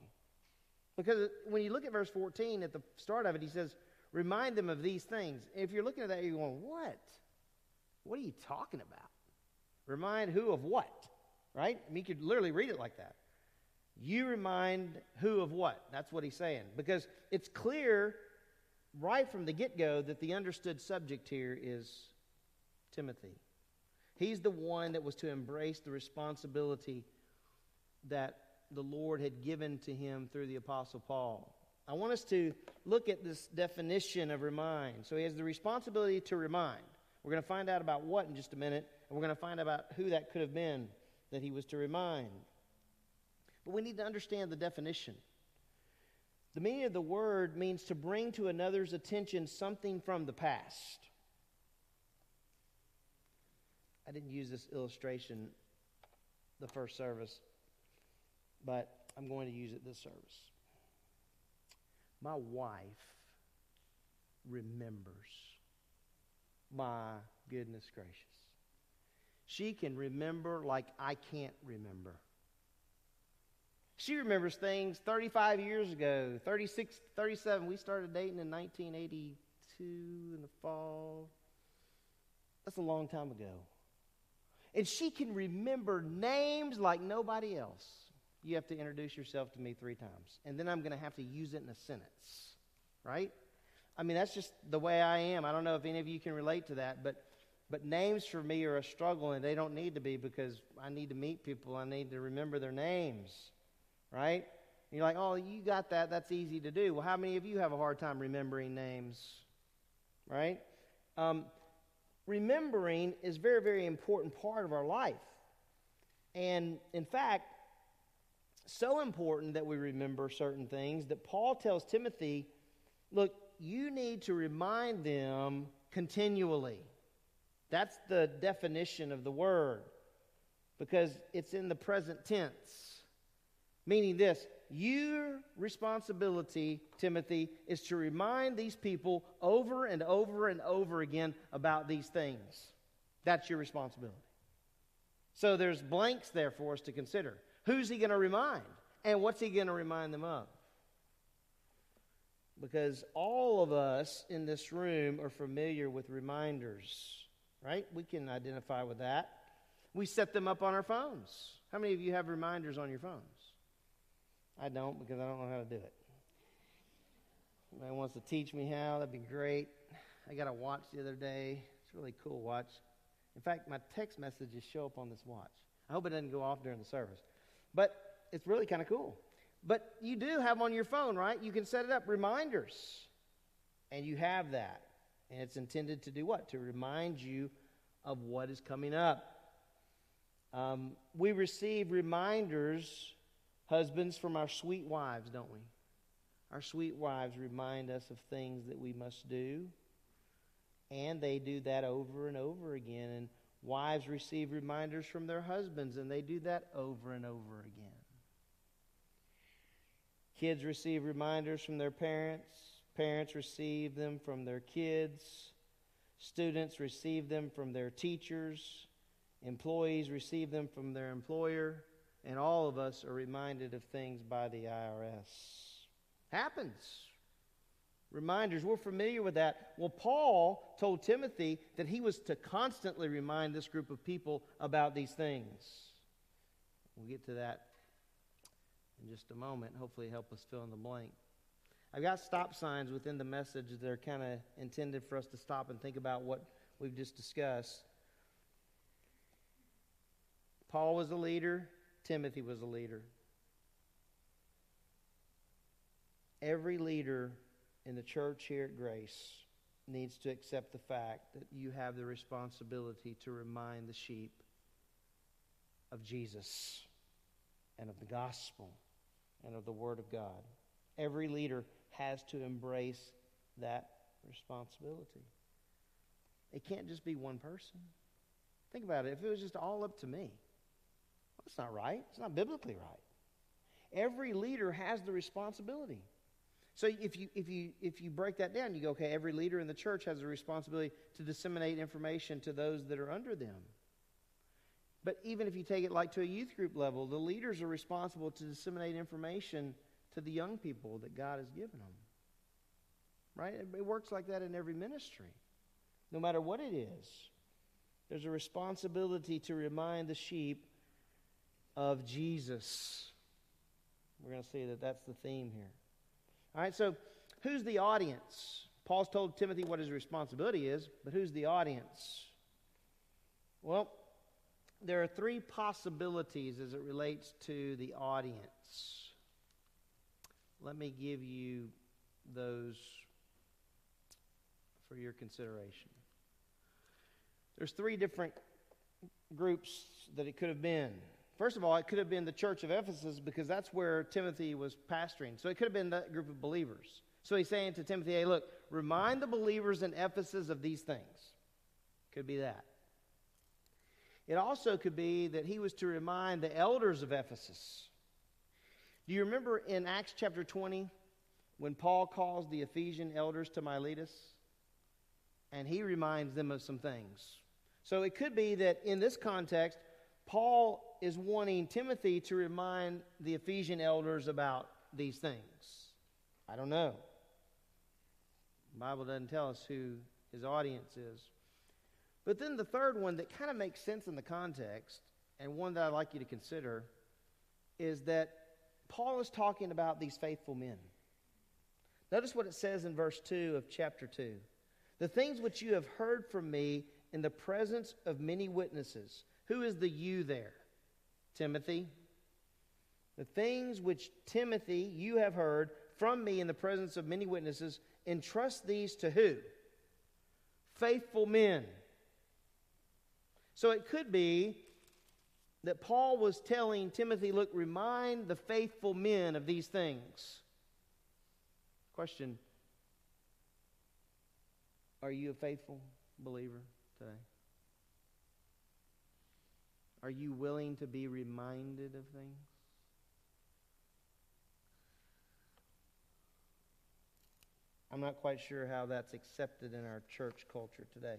Because when you look at verse fourteen, at the start of it, he says, remind them of these things. If you're looking at that, you're going, what? What are you talking about? Remind who of what? Right? I mean, you could literally read it like that. You remind who of what? That's what he's saying. Because it's clear right from the get-go that the understood subject here is Timothy. He's the one that was to embrace the responsibility that the Lord had given to him through the Apostle Paul. I want us to look at this definition of remind. So he has the responsibility to remind. We're going to find out about what in just a minute, and we're going to find out about who that could have been that he was to remind. But we need to understand the definition. The meaning of the word means to bring to another's attention something from the past. I didn't use this illustration the first service, but I'm going to use it this service. My wife remembers. My goodness gracious. She can remember like I can't remember. She remembers things thirty-five years ago, thirty-six, thirty-seven. We started dating in nineteen eighty-two in the fall. That's a long time ago. And she can remember names like nobody else. You have to introduce yourself to me three times. And then I'm going to have to use it in a sentence, right? I mean, that's just the way I am. I don't know if any of you can relate to that, but But names for me are a struggle, and they don't need to be because I need to meet people. I need to remember their names, right? And you're like, oh, you got that. That's easy to do. Well, how many of you have a hard time remembering names, right? Um, remembering is a very, very important part of our life. And, in fact, so important that we remember certain things that Paul tells Timothy, look, you need to remind them continually. That's the definition of the word, because it's in the present tense, meaning this: your responsibility, Timothy, is to remind these people over and over and over again about these things. That's your responsibility. So there's blanks there for us to consider. Who's he going to remind, and what's he going to remind them of? Because all of us in this room are familiar with reminders. Right? We can identify with that. We set them up on our phones. How many of you have reminders on your phones? I don't, because I don't know how to do it. Somebody wants to teach me how. That'd be great. I got a watch the other day. It's a really cool watch. In fact, my text messages show up on this watch. I hope it doesn't go off during the service. But it's really kind of cool. But you do have on your phone, right? You can set it up, reminders. And you have that. And it's intended to do what? To remind you of what is coming up. Um, we receive reminders, husbands, from our sweet wives, don't we? Our sweet wives remind us of things that we must do. And they do that over and over again. And wives receive reminders from their husbands, and they do that over and over again. Kids receive reminders from their parents. Parents receive them from their kids. Students receive them from their teachers. Employees receive them from their employer. And all of us are reminded of things by the I R S. Happens. Reminders. We're familiar with that. Well, Paul told Timothy that he was to constantly remind this group of people about these things. We'll get to that in just a moment. Hopefully help us fill in the blank. I've got stop signs within the message that are kind of intended for us to stop and think about what we've just discussed. Paul was a leader. Timothy was a leader. Every leader in the church here at Grace needs to accept the fact that you have the responsibility to remind the sheep of Jesus and of the gospel and of the Word of God. Every leader has to embrace that responsibility. It can't just be one person. Think about it. If it was just all up to me, well, that's not right. It's not biblically right. Every leader has the responsibility. So if you if you if you break that down, you go, okay, every leader in the church has a responsibility to disseminate information to those that are under them. But even if you take it like to a youth group level, the leaders are responsible to disseminate information to the young people that God has given them. Right? It works like that in every ministry. No matter what it is, there's a responsibility to remind the sheep of Jesus. We're going to see that that's the theme here. All right, so who's the audience? Paul's told Timothy what his responsibility is, but who's the audience? Well, there are three possibilities as it relates to the audience. Let me give you those for your consideration. There's three different groups that it could have been. First of all, it could have been the church of Ephesus because that's where Timothy was pastoring. So it could have been that group of believers. So he's saying to Timothy, hey, look, remind the believers in Ephesus of these things. Could be that. It also could be that he was to remind the elders of Ephesus. Do you remember in Acts chapter twenty when Paul calls the Ephesian elders to Miletus? And he reminds them of some things. So it could be that in this context, Paul is wanting Timothy to remind the Ephesian elders about these things. I don't know. The Bible doesn't tell us who his audience is. But then the third one that kind of makes sense in the context, and one that I'd like you to consider, is that Paul is talking about these faithful men. Notice what it says in verse two of chapter two. The things which you have heard from me in the presence of many witnesses. Who is the you there? Timothy. The things which Timothy, you have heard from me in the presence of many witnesses, entrust these to who? Faithful men. So it could be that Paul was telling Timothy, look, remind the faithful men of these things. Question, are you a faithful believer today? Are you willing to be reminded of things? I'm not quite sure how that's accepted in our church culture today.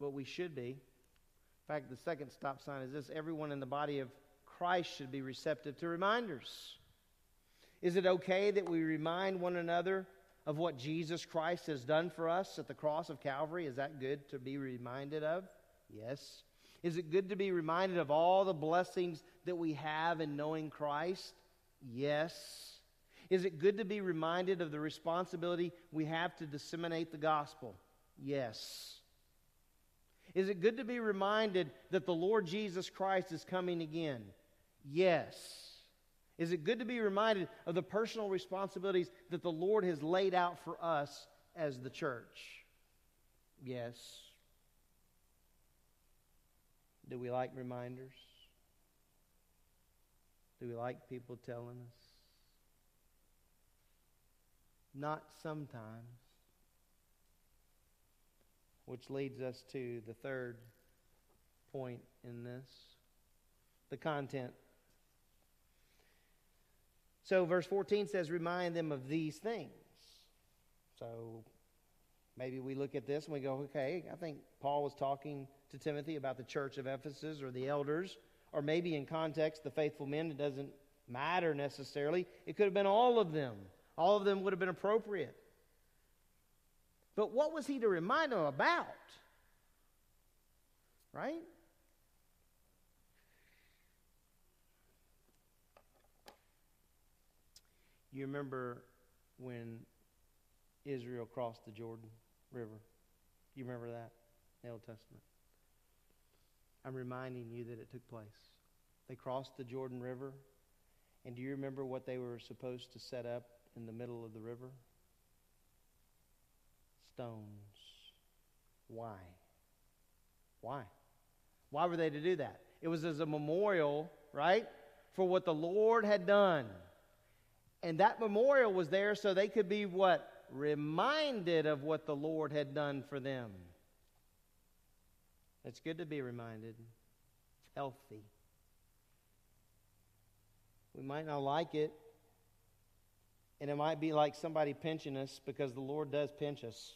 But we should be. In fact, the second stop sign is this. Everyone in the body of Christ should be receptive to reminders. Is it okay that we remind one another of what Jesus Christ has done for us at the cross of Calvary? Is that good to be reminded of? Yes. Is it good to be reminded of all the blessings that we have in knowing Christ? Yes. Is it good to be reminded of the responsibility we have to disseminate the gospel? Yes. Is it good to be reminded that the Lord Jesus Christ is coming again? Yes. Is it good to be reminded of the personal responsibilities that the Lord has laid out for us as the church? Yes. Do we like reminders? Do we like people telling us? Not sometimes. Which leads us to the third point in this, the content. So verse fourteen says, remind them of these things. So maybe we look at this and we go, okay, I think Paul was talking to Timothy about the church of Ephesus or the elders, or maybe in context, the faithful men. It doesn't matter necessarily. It could have been all of them. All of them would have been appropriate. But what was he to remind them about? Right? You remember when Israel crossed the Jordan River? You remember that in the Old Testament? I'm reminding you that it took place. They crossed the Jordan River, and do you remember what they were supposed to set up in the middle of the river? Stones. Why? Why? Why were they to do that? It was as a memorial, right, for what the Lord had done. And that memorial was there so they could be what? Reminded of what the Lord had done for them. It's good to be reminded. It's healthy. We might not like it. And it might be like somebody pinching us, because the Lord does pinch us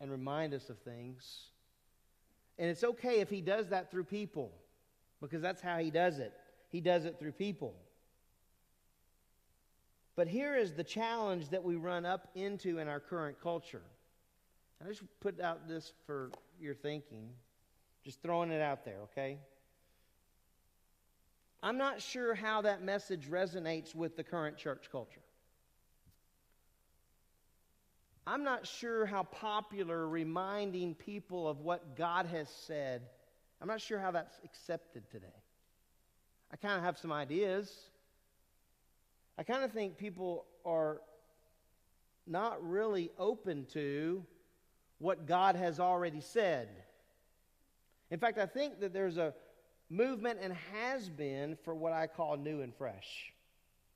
and remind us of things. And it's okay if he does that through people, because that's how he does it. He does it through people. But here is the challenge that we run up into in our current culture. I just put out this for your thinking. Just throwing it out there, okay? I'm not sure how that message resonates with the current church culture. I'm not sure how popular reminding people of what God has said, I'm not sure how that's accepted today. I kind of have some ideas. I kind of think people are not really open to what God has already said. In fact, I think that there's a movement and has been for what I call new and fresh,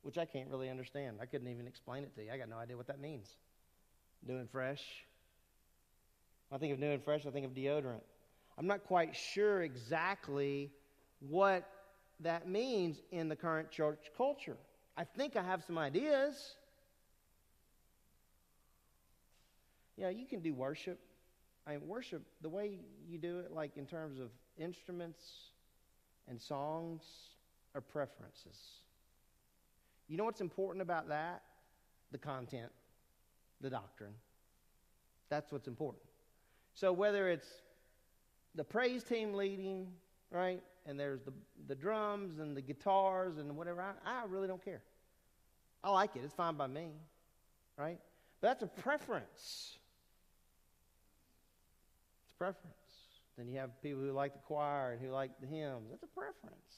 which I can't really understand. I couldn't even explain it to you. I got no idea what that means. New and fresh. When I think of new and fresh, I think of deodorant. I'm not quite sure exactly what that means in the current church culture. I think I have some ideas. Yeah, you can do worship. I mean, worship, the way you do it, like in terms of instruments and songs, are preferences. You know what's important about that? The content, the doctrine. That's what's important. So whether it's the praise team leading, right, and there's the, the drums and the guitars and whatever, I, I really don't care. I like it. It's fine by me, right? But that's a preference. It's a preference. Then you have people who like the choir and who like the hymns. That's a preference.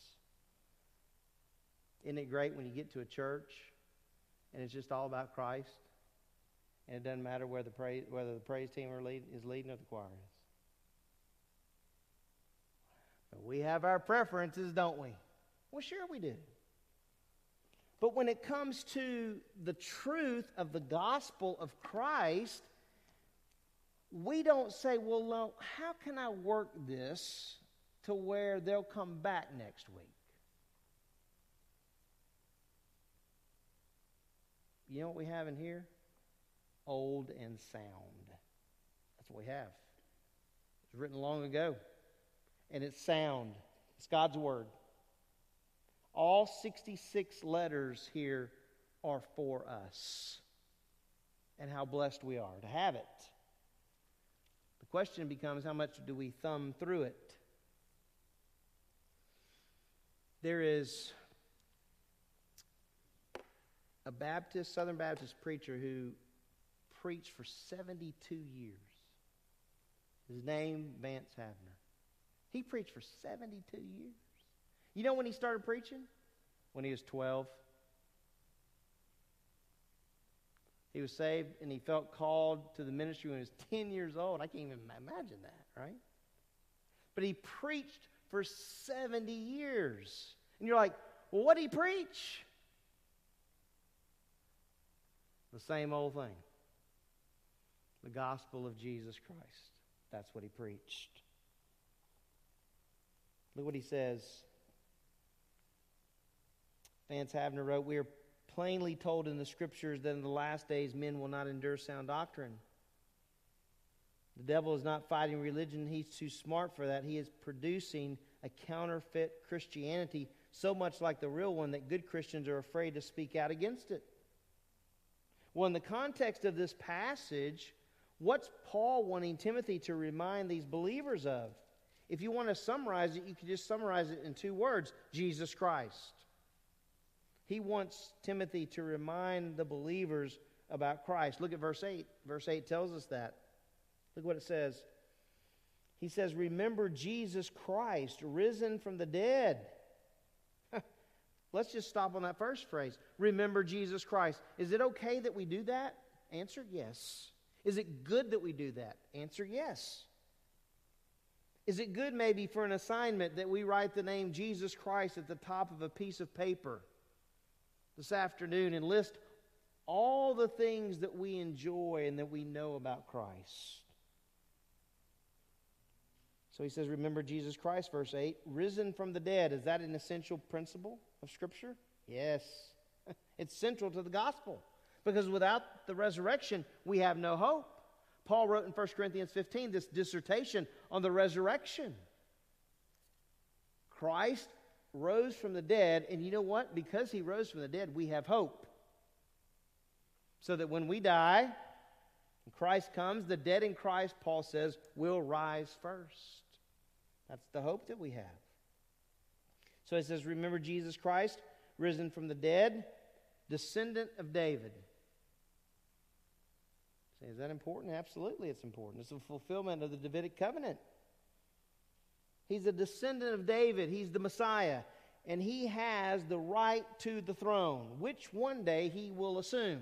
Isn't it great when you get to a church and it's just all about Christ and it doesn't matter whether the praise, whether the praise team are lead, is leading or the choir is? But we have our preferences, don't we? Well, sure we do. But when it comes to the truth of the gospel of Christ, we don't say, well, no, how can I work this to where they'll come back next week? You know what we have in here? Old and sound. That's what we have. It's written long ago, and it's sound. It's God's word. All sixty-six letters here are for us, and how blessed we are to have it. The question becomes, how much do we thumb through it? There is a Baptist, Southern Baptist preacher who preached for seventy-two years. His name, Vance Havner. He preached for seventy-two years. You know when he started preaching? When he was twelve. He was saved and he felt called to the ministry when he was ten years old. I can't even imagine that, right? But he preached for seventy years. And you're like, well, what did he preach? The same old thing. The gospel of Jesus Christ. That's what he preached. Look what he says. Vance Havner wrote, "We are plainly told in the Scriptures that in the last days men will not endure sound doctrine. The devil is not fighting religion. He's too smart for that. He is producing a counterfeit Christianity, so much like the real one that good Christians are afraid to speak out against it." Well, in the context of this passage, what's Paul wanting Timothy to remind these believers of? If you want to summarize it, you can just summarize it in two words: Jesus Christ. He wants Timothy to remind the believers about Christ. Look at verse eight. Verse eight tells us that. Look what it says. He says, "Remember Jesus Christ, risen from the dead." Let's just stop on that first phrase. Remember Jesus Christ. Is it okay that we do that? Answer, yes. Is it good that we do that? Answer, yes. Is it good maybe for an assignment that we write the name Jesus Christ at the top of a piece of paper this afternoon and list all the things that we enjoy and that we know about Christ? So he says, remember Jesus Christ, verse eight, risen from the dead. Is that an essential principle of Scripture? Yes. It's central to the gospel, because without the resurrection, we have no hope. Paul wrote in First Corinthians fifteen this dissertation on the resurrection. Christ rose from the dead, and you know what? Because he rose from the dead, we have hope. So that when we die, when Christ comes, the dead in Christ, Paul says, will rise first. That's the hope that we have. So it says, remember Jesus Christ, risen from the dead, descendant of David. Say, is that important? Absolutely it's important. It's a fulfillment of the Davidic covenant. He's a descendant of David. He's the Messiah. And he has the right to the throne, which one day he will assume.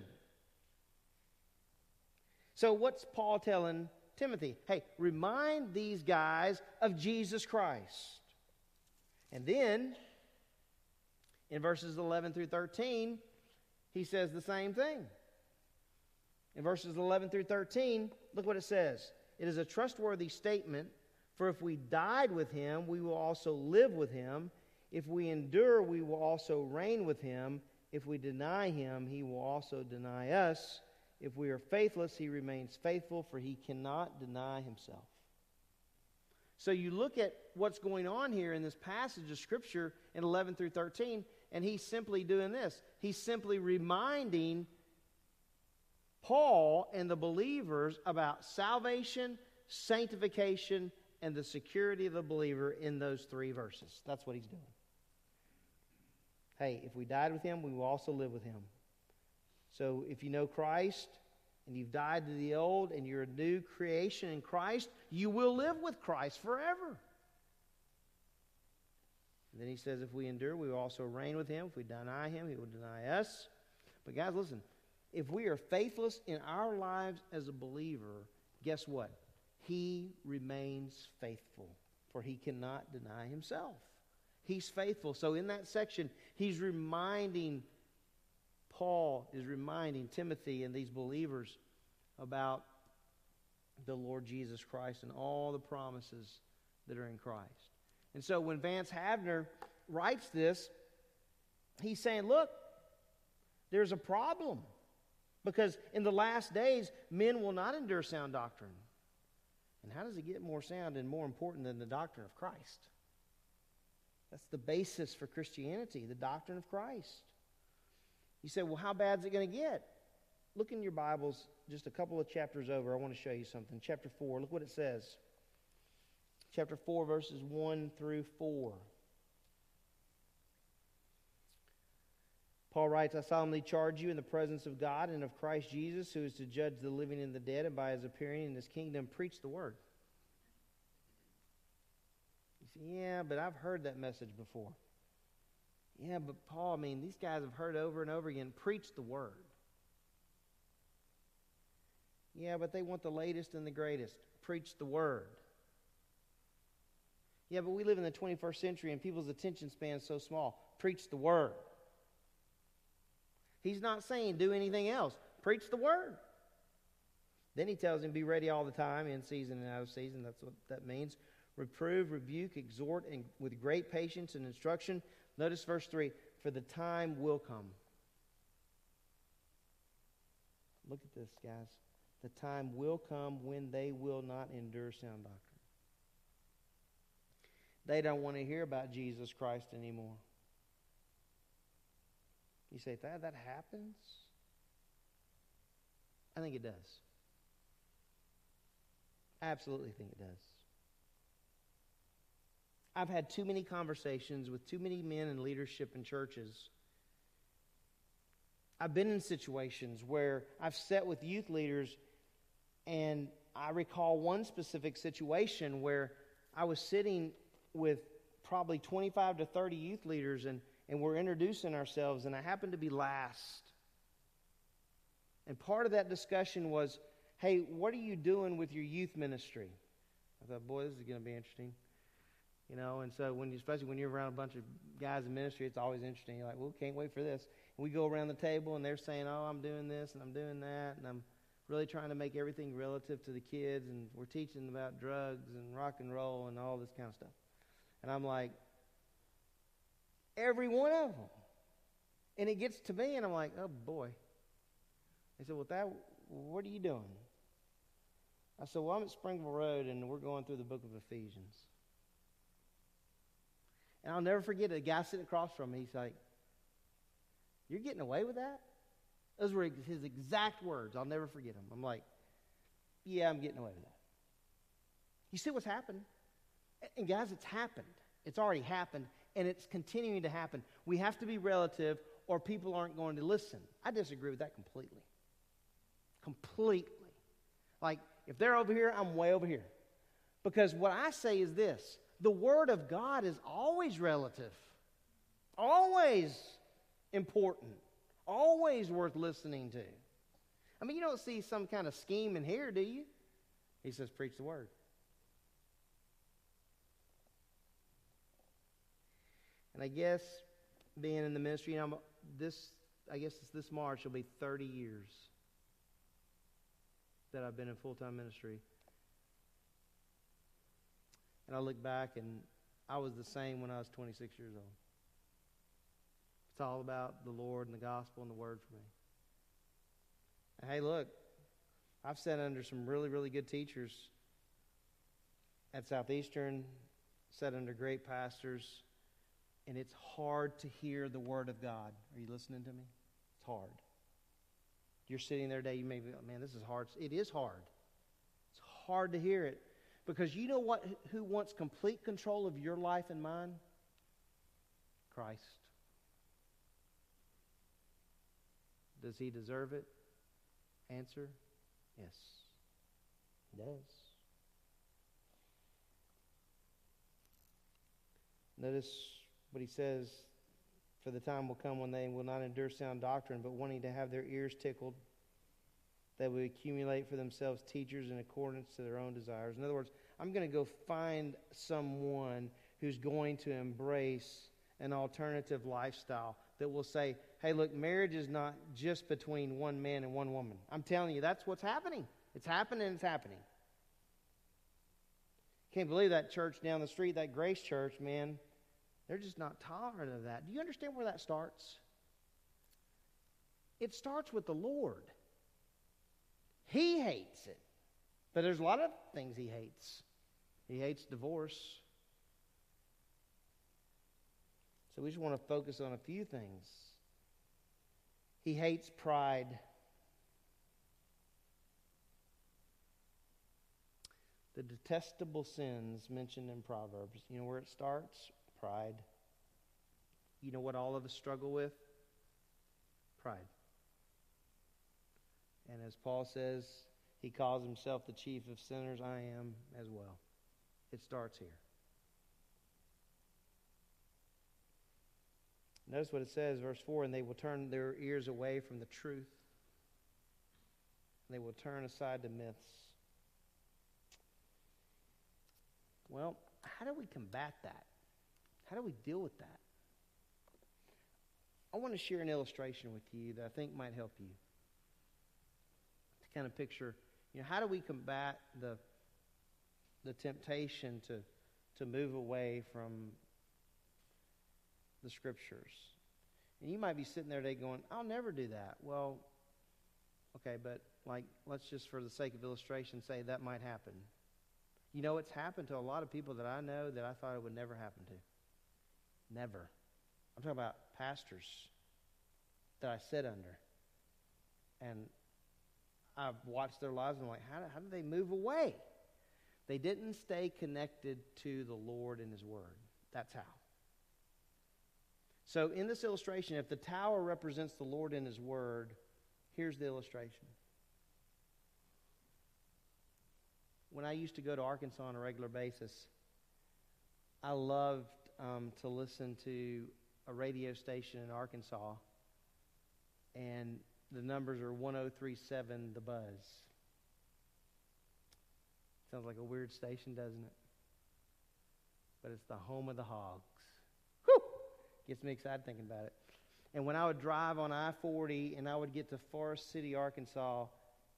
So what's Paul telling Timothy? Hey, remind these guys of Jesus Christ. And then, in verses eleven through thirteen, he says the same thing. In verses eleven through thirteen, look what it says. It is a trustworthy statement, for if we died with him, we will also live with him. If we endure, we will also reign with him. If we deny him, he will also deny us. If we are faithless, he remains faithful, for he cannot deny himself. So you look at what's going on here in this passage of Scripture in eleven through thirteen, and he's simply doing this. He's simply reminding Paul and the believers about salvation, sanctification, and the security of the believer in those three verses. That's what he's doing. Hey, if we died with him, we will also live with him. So if you know Christ and you've died to the old and you're a new creation in Christ, you will live with Christ forever. And then he says, if we endure, we will also reign with him. If we deny him, he will deny us. But guys, listen, if we are faithless in our lives as a believer, guess what? He remains faithful, for he cannot deny himself. He's faithful. So in that section, he's reminding, Paul is reminding Timothy and these believers about the Lord Jesus Christ and all the promises that are in Christ. And so when Vance Havner writes this, he's saying, look, there's a problem. Because in the last days, men will not endure sound doctrine. And how does it get more sound and more important than the doctrine of Christ? That's the basis for Christianity, the doctrine of Christ. You say, well, how bad is it going to get? Look in your Bibles just a couple of chapters over. I want to show you something. Chapter four, look what it says. Chapter four, verses one through four. Paul writes, I solemnly charge you in the presence of God and of Christ Jesus, who is to judge the living and the dead, and by his appearing in his kingdom, preach the word. You say, yeah, but I've heard that message before. Yeah, but Paul, I mean, these guys have heard over and over again, preach the word. Yeah, but they want the latest and the greatest. Preach the word. Yeah, but we live in the twenty-first century and people's attention span is so small. Preach the word. He's not saying do anything else. Preach the word. Then he tells him be ready all the time, in season and out of season. That's what that means. Reprove, rebuke, exhort, and with great patience and instruction. Notice verse three, for the time will come. Look at this, guys. The time will come when they will not endure sound doctrine. They don't want to hear about Jesus Christ anymore. You say, Thad, that happens? I think it does. I absolutely think it does. I've had too many conversations with too many men in leadership in churches. I've been in situations where I've sat with youth leaders, and I recall one specific situation where I was sitting with probably twenty-five to thirty youth leaders, and And we're introducing ourselves, and I happen to be last. And part of that discussion was, hey, what are you doing with your youth ministry? I thought, boy, this is going to be interesting. You know, and so when you, especially when you're around a bunch of guys in ministry, it's always interesting. You're like, well, can't wait for this. And we go around the table, and they're saying, oh, I'm doing this, and I'm doing that, and I'm really trying to make everything relative to the kids, and we're teaching about drugs and rock and roll and all this kind of stuff. And I'm like, every one of them. And it gets to me, and I'm like, oh, boy. They said, well, that, what are you doing? I said, well, I'm at Springville Road, and we're going through the book of Ephesians. And I'll never forget it. A guy sitting across from me, he's like, you're getting away with that? Those were his exact words. I'll never forget them. I'm like, yeah, I'm getting away with that. You see what's happened? And, guys, it's happened. It's already happened. And it's continuing to happen. We have to be relative or people aren't going to listen. I disagree with that completely. Completely. Like, if they're over here, I'm way over here. Because what I say is this. The Word of God is always relative. Always important. Always worth listening to. I mean, you don't see some kind of scheme in here, do you? He says, preach the Word. And I guess being in the ministry, I'm, this I guess it's this March will be thirty years that I've been in full-time ministry. And I look back, and I was the same when I was twenty-six years old. It's all about the Lord and the gospel and the word for me. And hey, look, I've sat under some really, really good teachers at Southeastern, sat under great pastors, and it's hard to hear the word of God. Are you listening to me? It's hard. You're sitting there today, you may be like, man, this is hard. It is hard. It's hard to hear it. Because you know what? Who wants complete control of your life and mine? Christ. Does he deserve it? Answer, yes. He does. Notice what he says, for the time will come when they will not endure sound doctrine, but wanting to have their ears tickled, they will accumulate for themselves teachers in accordance to their own desires. In other words, I'm going to go find someone who's going to embrace an alternative lifestyle that will say, hey, look, marriage is not just between one man and one woman. I'm telling you, that's what's happening. It's happening, it's happening. Can't believe that church down the street, that Grace Church, man. They're just not tolerant of that. Do you understand where that starts? It starts with the Lord. He hates it. But there's a lot of things he hates. He hates divorce. So we just want to focus on a few things. He hates pride. The detestable sins mentioned in Proverbs. You know where it starts? Pride. You know what all of us struggle with? Pride. And as Paul says, he calls himself the chief of sinners. I am as well. It starts here. Notice what it says, verse four, and they will turn their ears away from the truth. And they will turn aside to myths. Well, how do we combat that? How do we deal with that? I want to share an illustration with you that I think might help you. Kind of picture, you know, how do we combat the the temptation to to move away from the scriptures? And you might be sitting there today going, I'll never do that. Well, okay, but like, let's just for the sake of illustration say that might happen. You know, it's happened to a lot of people that I know that I thought it would never happen to. Never. I'm talking about pastors that I sit under. And I've watched their lives and I'm like, how, how did they move away? They didn't stay connected to the Lord and His Word. That's how. So in this illustration, if the tower represents the Lord and His Word, here's the illustration. When I used to go to Arkansas on a regular basis, I loved um, to listen to a radio station in Arkansas, and the numbers are one oh three point seven, The Buzz. Sounds like a weird station, doesn't it? But it's the home of the Hogs. Whew! Gets me excited thinking about it. And when I would drive on I forty and I would get to Forest City, Arkansas,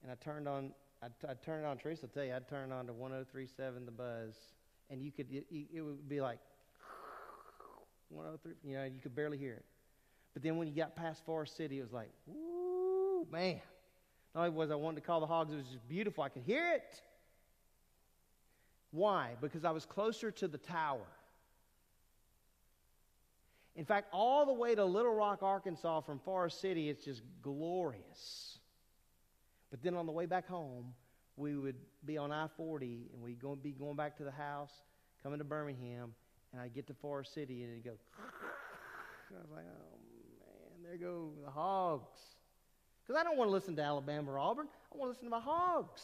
and I turned on, I, I turned on, Teresa will tell you, I turned on to one oh three point seven, The Buzz, and you could, it, it would be like, one oh three, you know, you could barely hear it. But then when you got past Forest City, it was like, whoo! Man, not only was I wanting to call the Hogs, it was just beautiful. I could hear it. Why? Because I was closer to the tower. In fact, all the way to Little Rock, Arkansas from Forest City, it's just glorious. But then on the way back home, we would be on I forty, and we'd go, be going back to the house, coming to Birmingham, and I'd get to Forest City, and it'd go, and I was like, oh, man, there go the Hogs. Because I don't want to listen to Alabama or Auburn. I want to listen to my Hogs.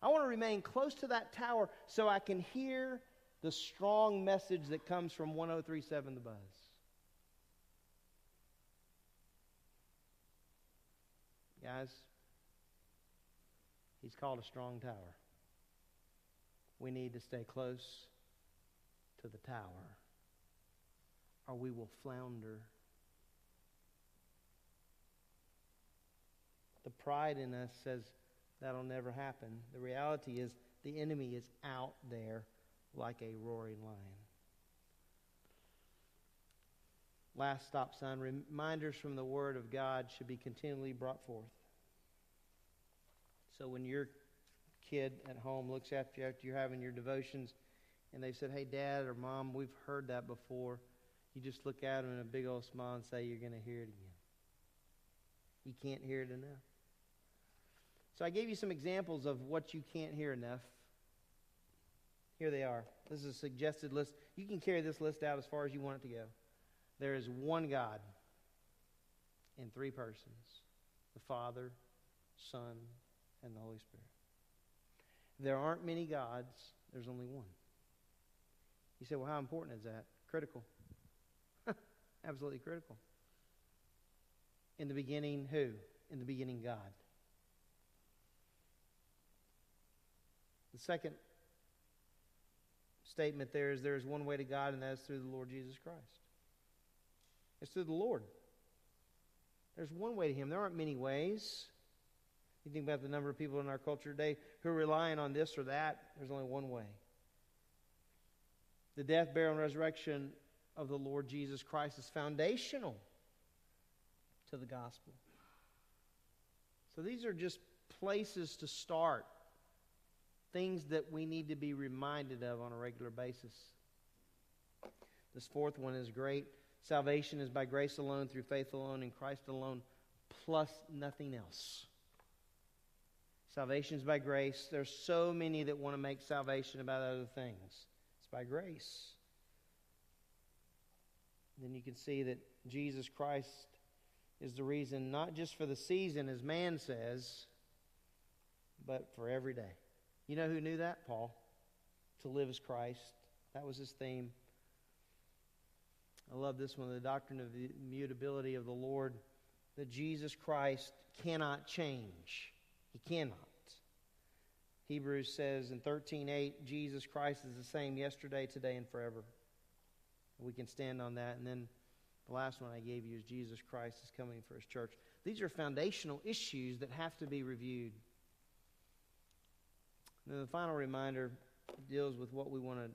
I want to remain close to that tower so I can hear the strong message that comes from one oh three point seven The Buzz. Guys, he's called a strong tower. We need to stay close to the tower or we will flounder. The pride in us says that'll never happen. The reality is the enemy is out there like a roaring lion. Last stop sign, reminders from the Word of God should be continually brought forth. So when your kid at home looks after you after you're having your devotions and they said, "Hey, Dad or Mom, we've heard that before," you just look at them in a big old smile and say, "You're going to hear it again. You can't hear it enough." So I gave you some examples of what you can't hear enough. Here they are. This is a suggested list. You can carry this list out as far as you want it to go. There is one God in three persons, the Father, Son, and the Holy Spirit. There aren't many gods. There's only one. You say, "Well, how important is that?" Critical. Absolutely critical. In the beginning, who? In the beginning, God. The second statement there is there is one way to God, and that is through the Lord Jesus Christ. It's through the Lord. There's one way to Him. There aren't many ways. You think about the number of people in our culture today who are relying on this or that. There's only one way. The death, burial, and resurrection of the Lord Jesus Christ is foundational to the gospel. So these are just places to start, things that we need to be reminded of on a regular basis. This fourth one is great. Salvation is by grace alone, through faith alone, in Christ alone, plus nothing else. Salvation is by grace. There's so many that want to make salvation about other things. It's by grace. Then you can see that Jesus Christ is the reason, not just for the season, as man says, but for every day. You know who knew that? Paul. To live as Christ. That was his theme. I love this one, the doctrine of the immutability of the Lord, that Jesus Christ cannot change. He cannot. Hebrews says in thirteen eight, Jesus Christ is the same yesterday, today, and forever. We can stand on that. And then the last one I gave you is Jesus Christ is coming for His church. These are foundational issues that have to be reviewed. And then the final reminder deals with what we want to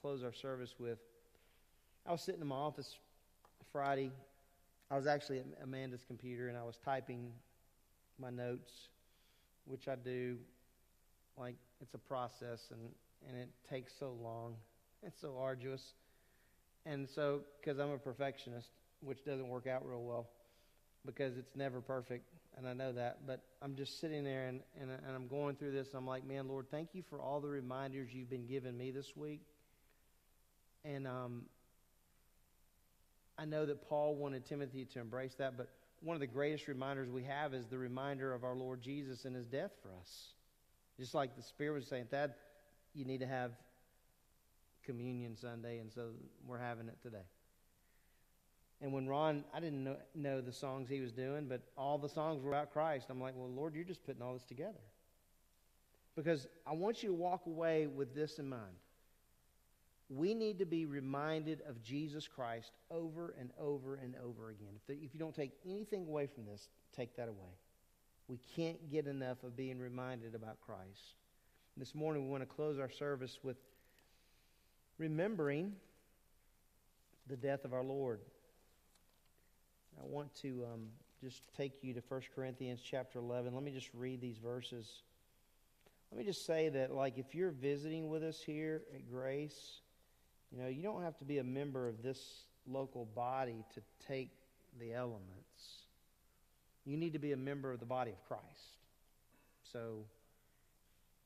close our service with. I was sitting in my office Friday. I was actually at Amanda's computer, and I was typing my notes, which I do, like, it's a process, and, and it takes so long. It's so arduous. And so, because I'm a perfectionist, which doesn't work out real well, because it's never perfect, and I know that, but I'm just sitting there, and, and, and I'm going through this, and I'm like, man, Lord, thank you for all the reminders you've been giving me this week. And um, I know that Paul wanted Timothy to embrace that, but one of the greatest reminders we have is the reminder of our Lord Jesus and His death for us. Just like the Spirit was saying, Thad, you need to have communion Sunday, and so we're having it today. And when Ron, I didn't know, know the songs he was doing, but all the songs were about Christ. I'm like, well, Lord, you're just putting all this together. Because I want you to walk away with this in mind. We need to be reminded of Jesus Christ over and over and over again. If, the, if you don't take anything away from this, take that away. We can't get enough of being reminded about Christ. And this morning we want to close our service with remembering the death of our Lord. I want to um, just take you to First Corinthians chapter eleven. Let me just read these verses. Let me just say that, like, if you're visiting with us here at Grace, you know, you don't have to be a member of this local body to take the elements. You need to be a member of the body of Christ. So,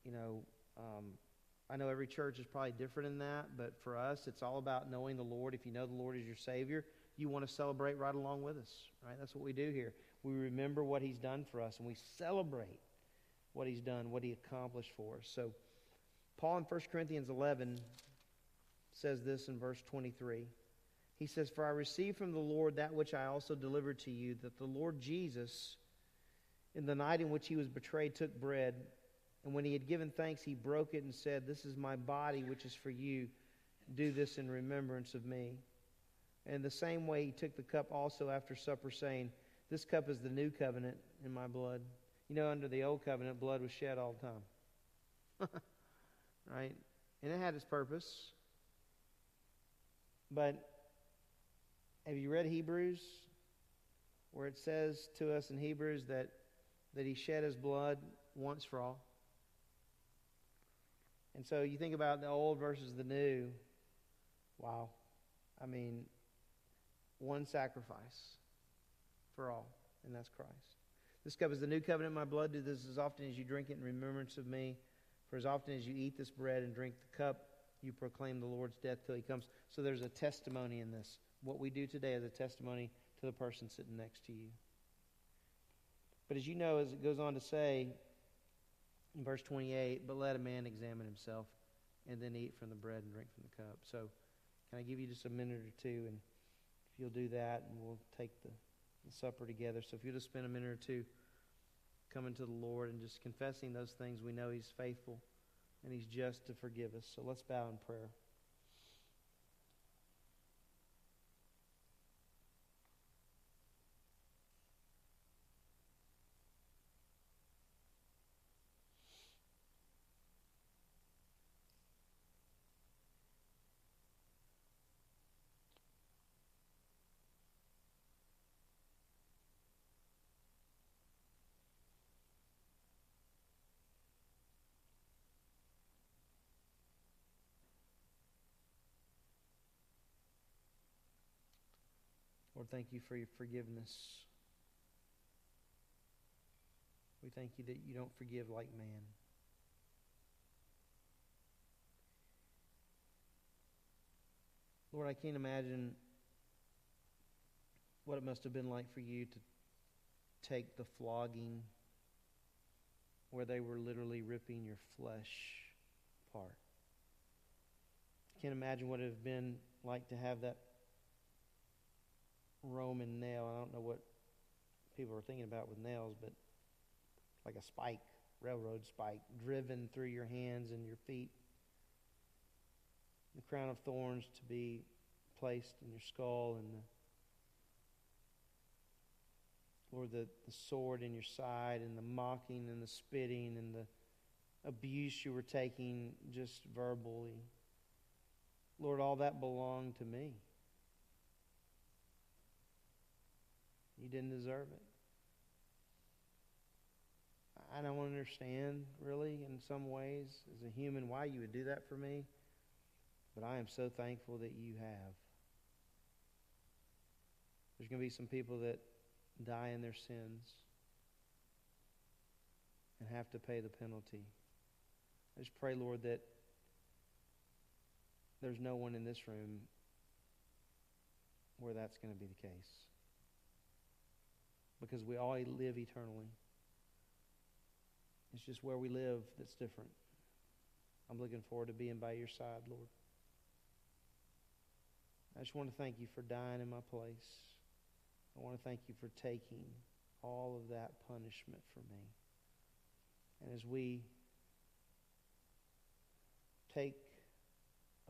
you know, um, I know every church is probably different in that, but for us, it's all about knowing the Lord. If you know the Lord is your Savior, you want to celebrate right along with us, right? That's what we do here. We remember what He's done for us, and we celebrate what He's done, what He accomplished for us. So, Paul in First Corinthians eleven says this in verse twenty-three. He says, "For I received from the Lord that which I also delivered to you, that the Lord Jesus, in the night in which He was betrayed, took bread, and when He had given thanks, He broke it and said, 'This is my body, which is for you. Do this in remembrance of me.' And the same way he took the cup also after supper, saying, this cup is the new covenant in my blood. You know, under the old covenant, blood was shed all the time. Right? And it had its purpose. But have you read Hebrews? Where it says to us in Hebrews that, that he shed his blood once for all. And so you think about the old versus the new. Wow. I mean, one sacrifice for all, and that's Christ. This cup is the new covenant in my blood. Do this as often as you drink it in remembrance of me. For as often as you eat this bread and drink the cup, you proclaim the Lord's death till he comes. So there's a testimony in this. What we do today is a testimony to the person sitting next to you. But as you know, as it goes on to say in verse twenty-eight, but let a man examine himself and then eat from the bread and drink from the cup. So can I give you just a minute or two, and if you'll do that, and we'll take the, the supper together. So if you'll just spend a minute or two coming to the Lord and just confessing those things, we know he's faithful and he's just to forgive us. So let's bow in prayer. Lord, thank you for your forgiveness. We thank you that you don't forgive like man. Lord, I can't imagine what it must have been like for you to take the flogging where they were literally ripping your flesh apart. I can't imagine what it would have been like to have that Roman nail. I don't know what people are thinking about with nails, but like a spike, railroad spike, driven through your hands and your feet. The crown of thorns to be placed in your skull, and the, Lord, the, the sword in your side, and the mocking and the spitting and the abuse you were taking just verbally. Lord, all that belonged to me. You didn't deserve it. I don't understand, really, in some ways, as a human, why you would do that for me. But I am so thankful that you have. There's going to be some people that die in their sins and have to pay the penalty. I just pray, Lord, that there's no one in this room where that's going to be the case. Because we all live eternally. It's just where we live that's different. I'm looking forward to being by your side, Lord. I just want to thank you for dying in my place. I want to thank you for taking all of that punishment for me. And as we take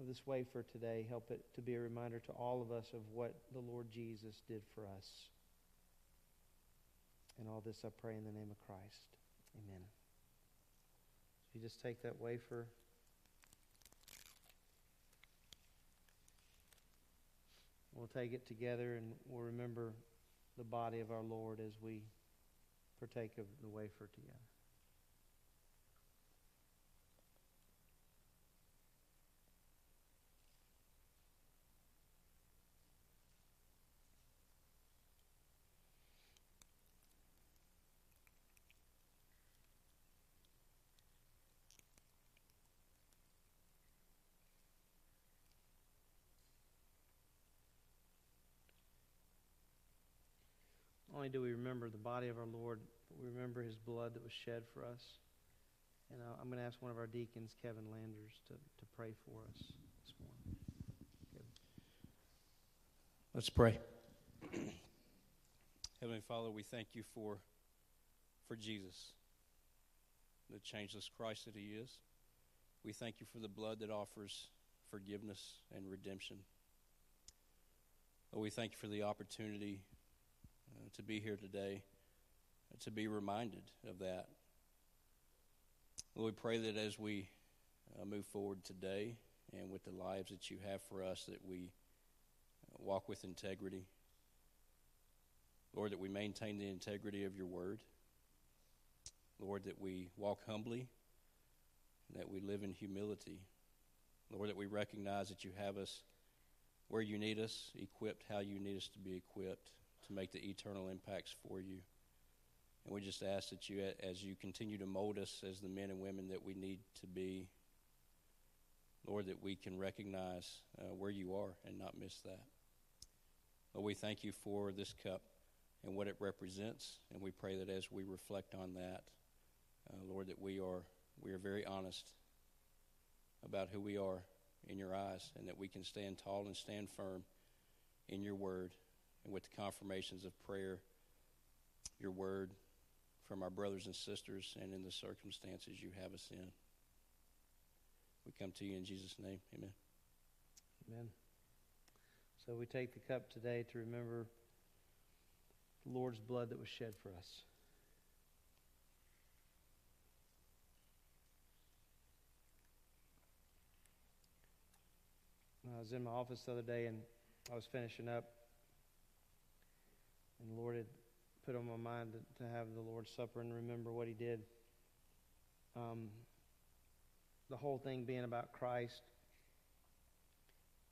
of this wafer today, help it to be a reminder to all of us of what the Lord Jesus did for us. And all this I pray in the name of Christ. Amen. If you just take that wafer. We'll take it together, and we'll remember the body of our Lord as we partake of the wafer together. Not only do we remember the body of our Lord, but we remember his blood that was shed for us. And I'm going to ask one of our deacons, Kevin Landers, to, to pray for us this morning. Kevin. Let's pray. Heavenly Father, we thank you for, for Jesus, the changeless Christ that he is. We thank you for the blood that offers forgiveness and redemption. We thank you for the opportunity uh, to be here today, uh, to be reminded of that. Lord, we pray that as we uh, move forward today and with the lives that you have for us, that we uh, walk with integrity. Lord, that we maintain the integrity of your word. Lord, that we walk humbly and that we live in humility. Lord, that we recognize that you have us where you need us, equipped how you need us to be equipped to make the eternal impacts for you. And we just ask that you, as you continue to mold us as the men and women that we need to be, Lord, that we can recognize uh, where you are and not miss that. Lord, we thank you for this cup and what it represents, and we pray that as we reflect on that, uh, Lord, that we are we are very honest about who we are in your eyes, and that we can stand tall and stand firm in your word, and with the confirmations of prayer, your word from our brothers and sisters, and in the circumstances you have us in. We come to you in Jesus' name. Amen. Amen. So we take the cup today to remember the Lord's blood that was shed for us. I was in my office the other day, and I was finishing up, and the Lord had put on my mind to, to have the Lord's Supper and remember what he did. Um, the whole thing being about Christ.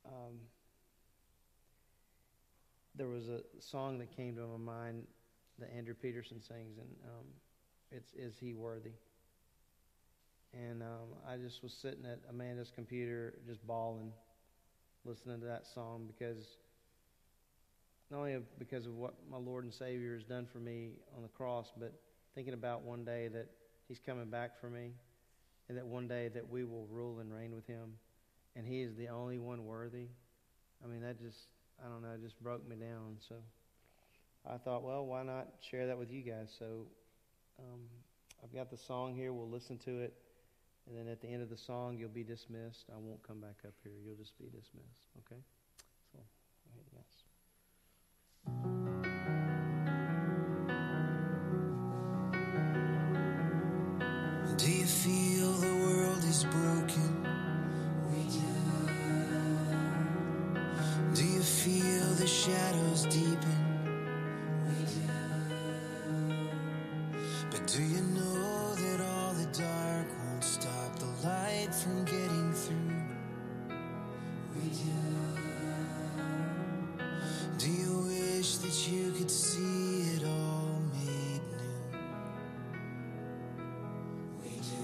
Um, there was a song that came to my mind that Andrew Peterson sings, and um, it's "Is He Worthy?" And um, I just was sitting at Amanda's computer just bawling, listening to that song, because not only because of what my Lord and Savior has done for me on the cross, but thinking about one day that he's coming back for me, and that one day that we will rule and reign with him, and he is the only one worthy. I mean, that just, I don't know, just broke me down. So I thought, well, why not share that with you guys? So um, I've got the song here. We'll listen to it. And then at the end of the song, you'll be dismissed. I won't come back up here. You'll just be dismissed, okay? So, all right, guys. Do you feel the world is broken? We do. Do you feel the shadows deepen? We do. But do you know that all the dark won't stop the light from getting through? We do. Do you wish that you could see it all made new? We do.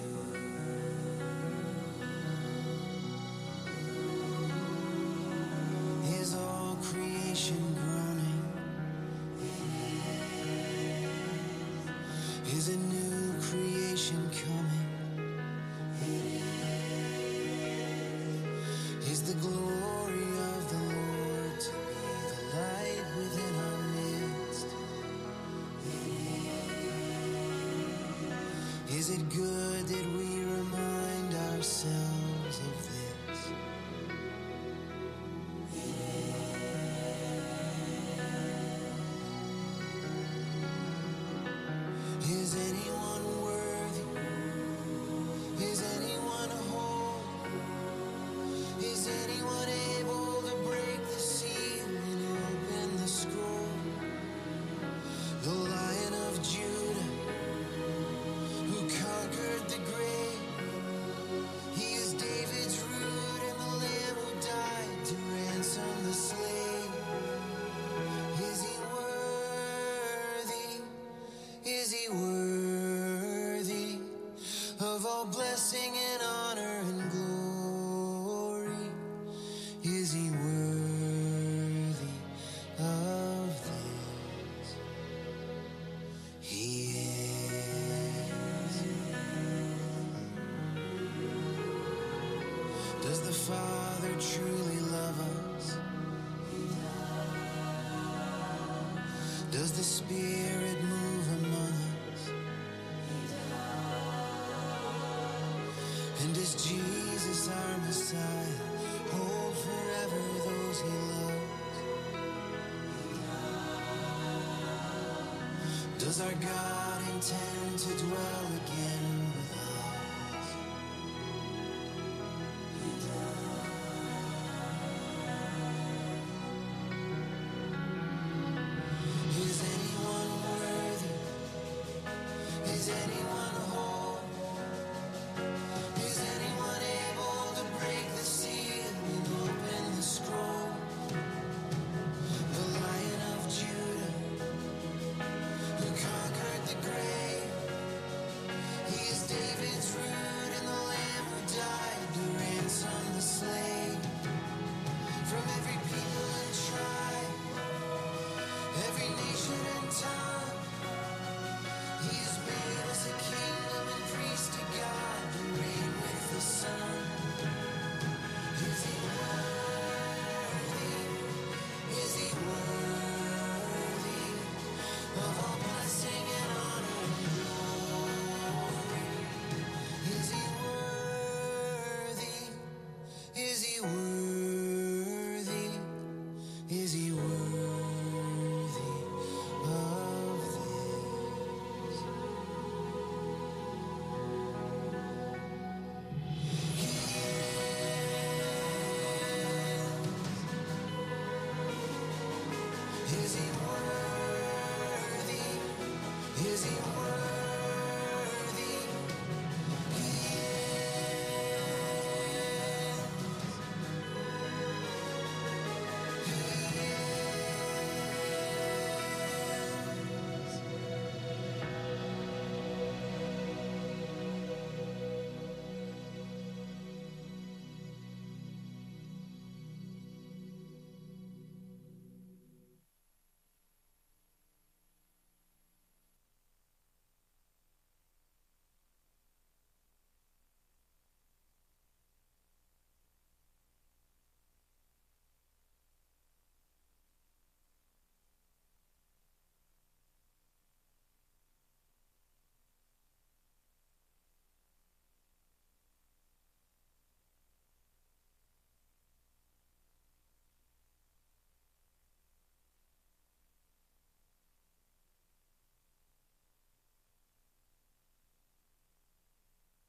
Is all creation groaning? It is. Is a new creation coming? Is the glory of the Lord to be the light within our midst? Is it good that we remind ourselves of this? Is anyone worthy? Is anyone whole? Is anyone able to break the seal and open the scroll? The Lion of Judah, who conquered the grave, he is David's root and the Lamb who died to ransom the slave. Is he worthy? Is he worthy of all blessing and honor and glory? Is he worthy of this? He is. Does the Father truly love us? Does the Spirit move among us? And does Jesus, our Messiah, hold forever those he loves? Does our God intend to dwell again with us? He does. Is anyone worthy? Is anyone whole? Is anyone able to break the seal and open the scroll? The Lion of Judah, who conquered the grave, he is David's root and the Lamb who died to ransom the slave. From every people and tribe, every nation and tongue, he has made us a kingdom and priest to God to reign with the Son. Is he worthy? Is he worthy of all blessing and honor and glory? Is he worthy? Is he worthy? Is he worthy of this? Is he worthy? Is he